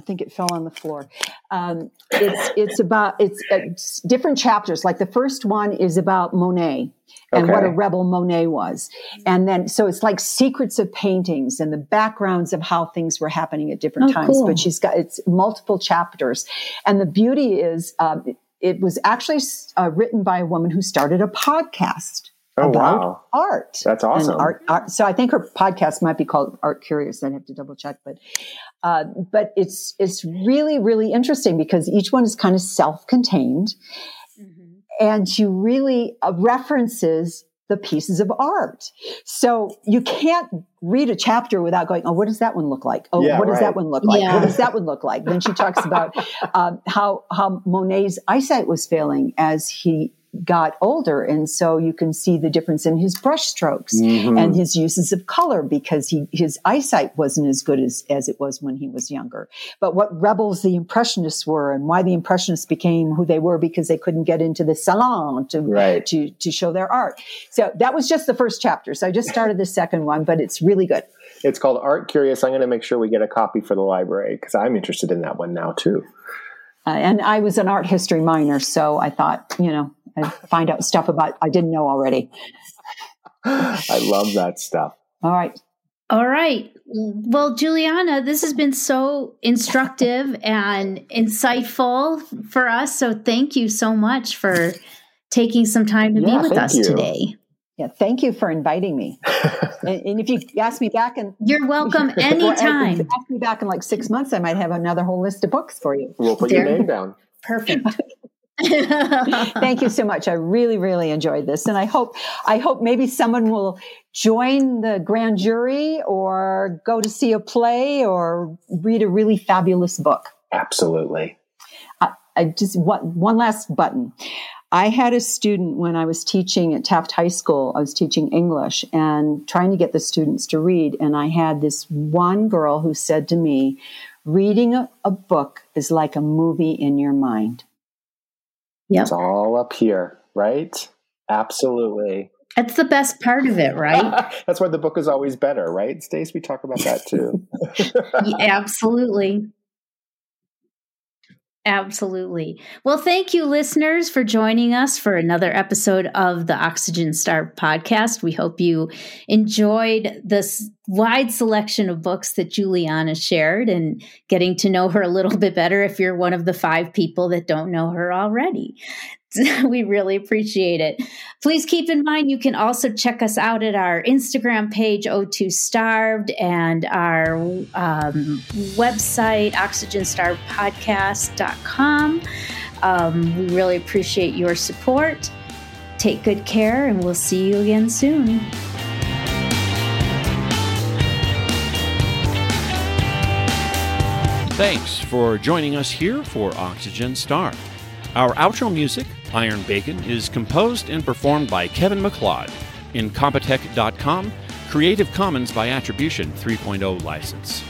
I think it fell on the floor. Um, it's it's about it's, it's different chapters. Like the first one is about Monet and okay. what a rebel Monet was, and then so it's like secrets of paintings and the backgrounds of how things were happening at different oh, times. Cool. But she's got it's multiple chapters, and the beauty is um, it was actually uh, written by a woman who started a podcast. Oh, about wow. art. That's awesome. Art, art. So I think her podcast might be called Art Curious. I'd have to double check, but uh, but it's it's really really interesting because each one is kind of self-contained, mm-hmm. and she really uh, references the pieces of art. So you can't read a chapter without going, oh, what does that one look like? Oh, yeah, what does right. that one look like? Yeah. What does that one look like? Then she talks about um, how how Monet's eyesight was failing as he got older, and so you can see the difference in his brush strokes mm-hmm. and his uses of color because he his eyesight wasn't as good as as it was when he was younger. But what rebels the Impressionists were, and why the Impressionists became who they were because they couldn't get into the salon to right. to to show their art. So that was just the first chapter. So I just started the second one, but it's really good. It's called Art Curious. I'm going to make sure we get a copy for the library because I'm interested in that one now too. Uh, and I was an art history minor, so I thought, you know, I find out stuff about I didn't know already. I love that stuff. All right. All right. Well, Juliana, this has been so instructive and insightful for us. So thank you so much for taking some time to yeah, be with us you. today. Yeah, thank you for inviting me. and, and if you ask me back and you're welcome anytime. Ask me back in like six months, I might have another whole list of books for you. We'll put there. your name down. Perfect. Thank you so much. I really, really enjoyed this. And I hope, I hope maybe someone will join the grand jury or go to see a play or read a really fabulous book. Absolutely. I, I just want one last button. I had a student when I was teaching at Taft High School, I was teaching English and trying to get the students to read. And I had this one girl who said to me, reading a, a book is like a movie in your mind. Yep. It's all up here, right? Absolutely. That's the best part of it, right? That's why the book is always better, right? Stace, we talk about that too. yeah, absolutely. Absolutely. Well, thank you, listeners, for joining us for another episode of the Oxygen Star podcast. We hope you enjoyed this wide selection of books that Juliana shared and getting to know her a little bit better if you're one of the five people that don't know her already. We really appreciate it. Please keep in mind, you can also check us out at our Instagram page, O two Starved, and our um, website, oxygen starved podcast dot com. Um, we really appreciate your support. Take good care, and we'll see you again soon. Thanks for joining us here for Oxygen Starved. Our outro music, Iron Bacon, is composed and performed by Kevin MacLeod in Compotech dot com, Creative Commons by Attribution three point oh license.